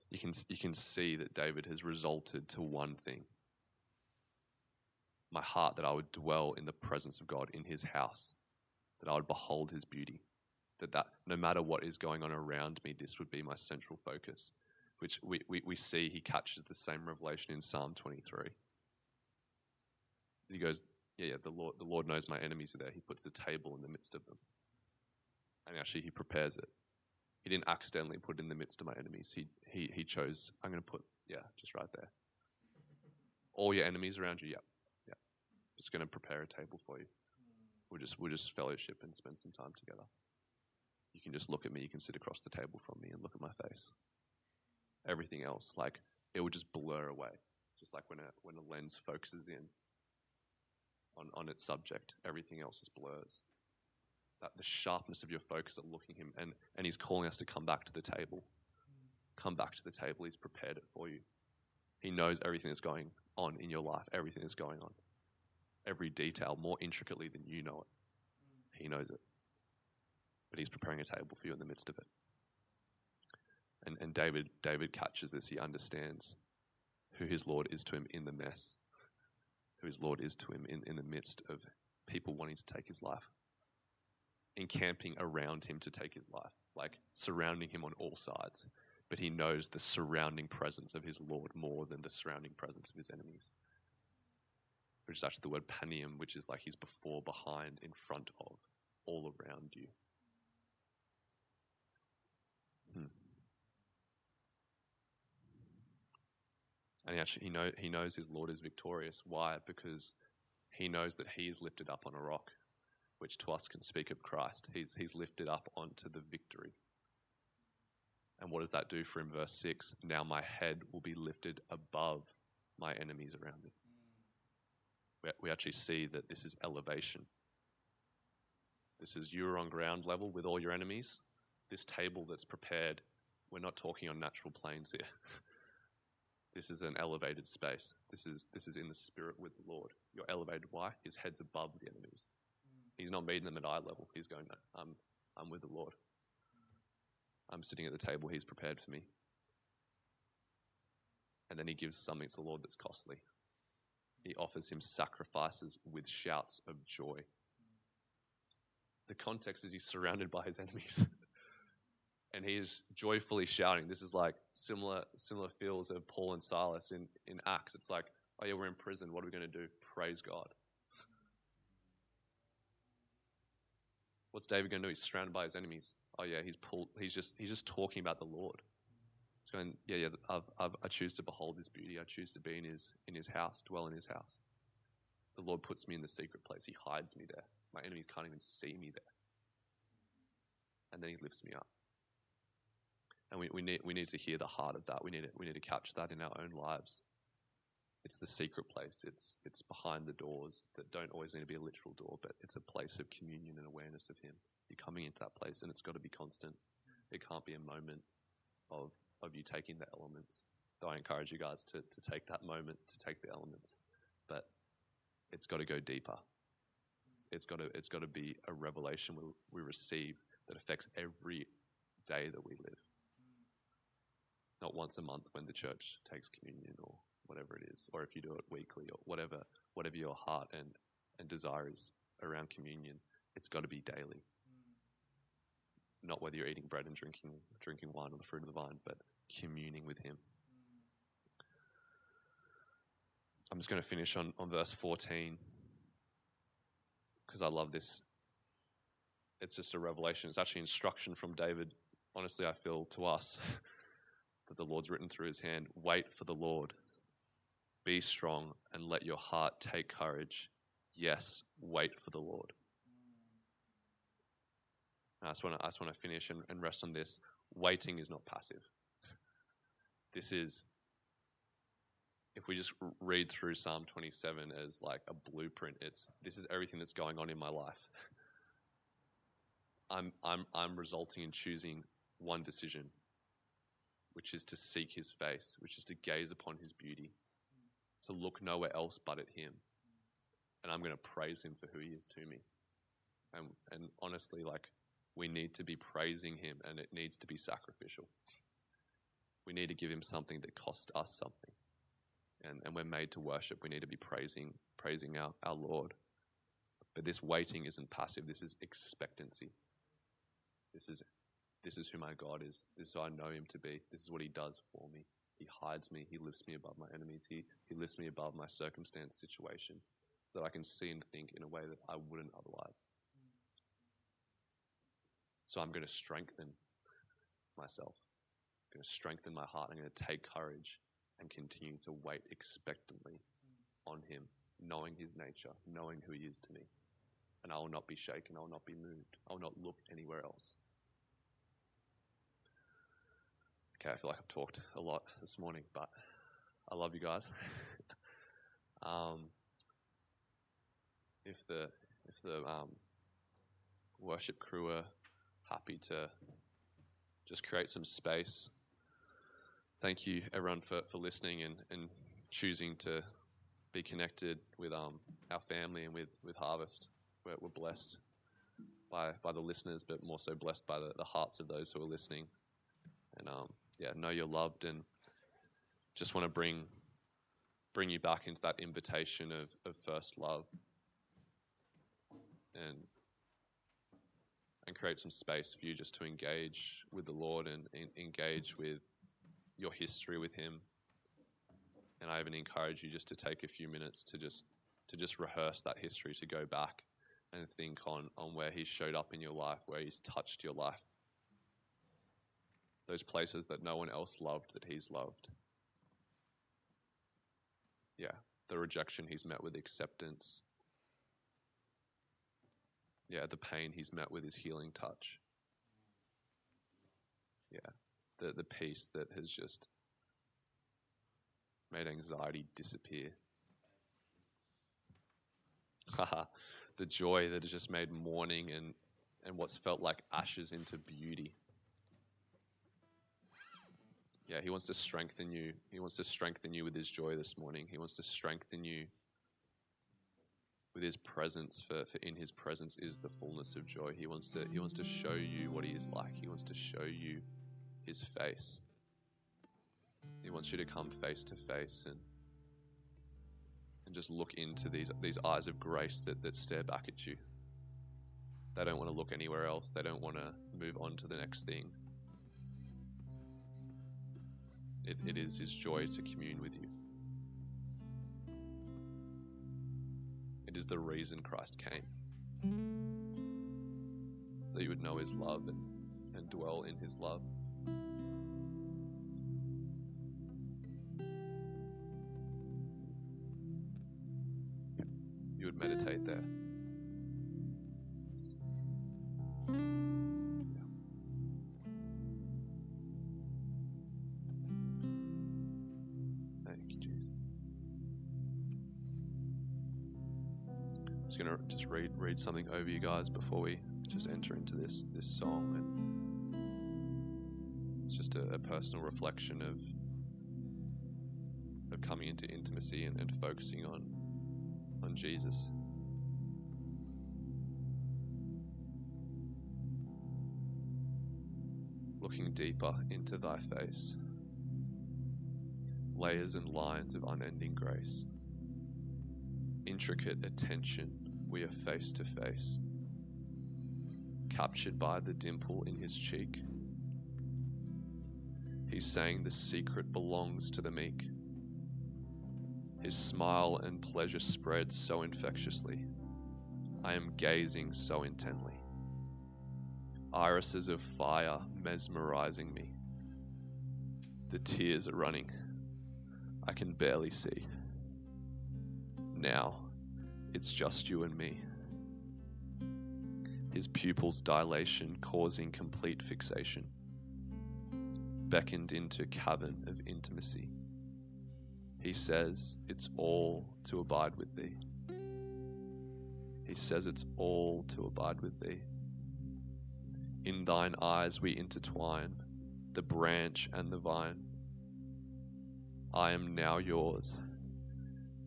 You can see that David has resulted to one thing. My heart, that I would dwell in the presence of God, in his house, that I would behold his beauty, that no matter what is going on around me, this would be my central focus, which we see he catches the same revelation in Psalm 23. He goes, the Lord knows my enemies are there. He puts the table in the midst of them. And actually, he prepares it. He didn't accidentally put it in the midst of my enemies. He chose, I'm going to put, just right there. All your enemies around you, just going to prepare a table for you. We'll just fellowship and spend some time together. You can just look at me. You can sit across the table from me and look at my face. Everything else, like, it will just blur away. Just like when a lens focuses in on its subject, everything else just blurs. That the sharpness of your focus at looking him, and he's calling us to come back to the table. Come back to the table. He's prepared it for you. He knows everything that's going on in your life, everything that's going on. Every detail, more intricately than you know it. He knows it. But he's preparing a table for you in the midst of it. And David catches this. He understands who his Lord is to him in the mess, who his Lord is to him in the midst of people wanting to take his life, encamping around him to take his life, like surrounding him on all sides. But he knows the surrounding presence of his Lord more than the surrounding presence of his enemies, which is actually the word panium, which is like he's before, behind, in front of, all around you. And he knows his Lord is victorious. Why? Because he knows that he is lifted up on a rock, which to us can speak of Christ. He's lifted up onto the victory. And what does that do for him? Verse 6, now my head will be lifted above my enemies around me. We actually see that this is elevation. This is, you're on ground level with all your enemies. This table that's prepared, we're not talking on natural planes here. This is an elevated space. This is in the spirit with the Lord. You're elevated. Why? His head's above the enemies. He's not meeting them at eye level. He's going, no, I'm with the Lord. I'm sitting at the table. He's prepared for me. And then he gives something to the Lord that's costly. He offers him sacrifices with shouts of joy. The context is he's surrounded by his enemies. And he is joyfully shouting. This is like similar feels of Paul and Silas in Acts. It's like, we're in prison. What are we going to do? Praise God. What's David going to do? He's surrounded by his enemies. He's just talking about the Lord. He's going, I choose to behold his beauty. I choose to be in his house, dwell in his house. The Lord puts me in the secret place. He hides me there. My enemies can't even see me there. And then he lifts me up. And we need to hear the heart of that. We need to catch that in our own lives. It's the secret place. It's behind the doors that don't always need to be a literal door, but it's a place of communion and awareness of him. You're coming into that place, and it's got to be constant. It can't be a moment of you taking the elements. Though I encourage you guys to take that moment, to take the elements, but it's got to go deeper. It's got to be a revelation we receive that affects every day that we live. Not once a month when the church takes communion or whatever it is, or if you do it weekly or whatever your heart and desire is around communion, it's got to be daily. Not whether you're eating bread and drinking wine or the fruit of the vine, but communing with him. I'm just going to finish on verse 14 because I love this. It's just a revelation. It's actually instruction from David, honestly, I feel, to us. That the Lord's written through his hand. Wait for the Lord. Be strong and let your heart take courage. Yes, wait for the Lord. And I just want to finish and rest on this. Waiting is not passive. This is, if we just read through Psalm 27 as like a blueprint, this is everything that's going on in my life. I'm resulting in choosing one decision, which is to seek his face, which is to gaze upon his beauty, to look nowhere else but at him. And I'm going to praise him for who he is to me. And honestly, like, we need to be praising him, and it needs to be sacrificial. We need to give him something that costs us something. And we're made to worship. We need to be praising our Lord. But this waiting isn't passive. This is expectancy. This is who my God is. This is who I know him to be. This is what he does for me. He hides me. He lifts me above my enemies. He lifts me above my circumstance, situation, so that I can see and think in a way that I wouldn't otherwise. So I'm going to strengthen myself. I'm going to strengthen my heart. I'm going to take courage and continue to wait expectantly on him, knowing his nature, knowing who he is to me. And I will not be shaken. I will not be moved. I will not look anywhere else. Okay, I feel like I've talked a lot this morning, but I love you guys. If the worship crew are happy to just create some space. Thank you, everyone, for listening and choosing to be connected with our family and with Harvest. We're blessed by the listeners, but more so blessed by the hearts of those who are listening. And know you're loved, and just want to bring you back into that invitation of first love, and create some space for you just to engage with the Lord and engage with your history with him. And I even encourage you just to take a few minutes to just rehearse that history, to go back and think on where he showed up in your life, where he's touched your life. Those places that no one else loved that he's loved. Yeah, the rejection he's met with acceptance. Yeah, the pain he's met with his healing touch. Yeah, the peace that has just made anxiety disappear. The joy that has just made mourning and what's felt like ashes into beauty. Yeah, he wants to strengthen you. He wants to strengthen you with his joy this morning. He wants to strengthen you with his presence, for in his presence is the fullness of joy. He wants to show you what he is like. He wants to show you his face. He wants you to come face to face and just look into these eyes of grace that stare back at you. They don't want to look anywhere else. They don't want to move on to the next thing. It is his joy to commune with you. It is the reason Christ came, so that you would know his love and dwell in his love. You would meditate there. Going to just read something over you guys before we just enter into this song, and it's just a personal reflection of coming into intimacy and focusing on Jesus. Looking deeper into thy face, layers and lines of unending grace, intricate attention. We are face to face, captured by the dimple in his cheek. He's saying the secret belongs to the meek. His smile and pleasure spread so infectiously. I am gazing so intently. Irises of fire mesmerizing me. The tears are running. I can barely see. Now, it's just you and me. His pupils' dilation causing complete fixation, beckoned into cavern of intimacy. He says, it's all to abide with thee. He says, it's all to abide with thee. In thine eyes we intertwine the branch and the vine. I am now yours,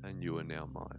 and you are now mine.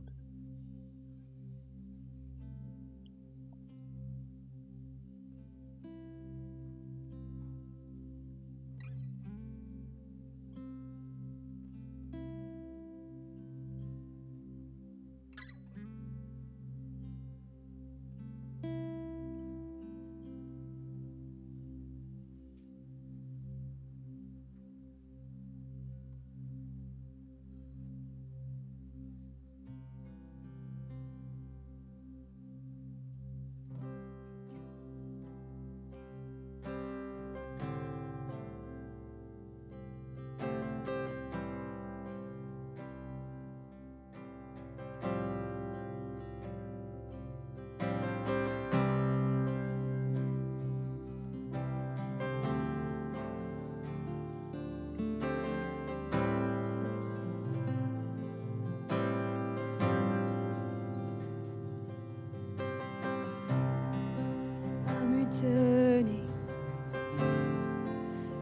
Turning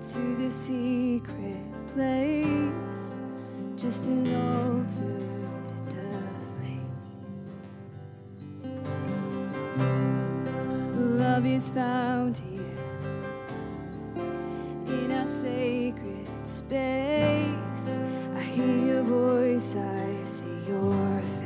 to the secret place, just an altar and a flame. Love is found here in our sacred space. I hear your voice, I see your face.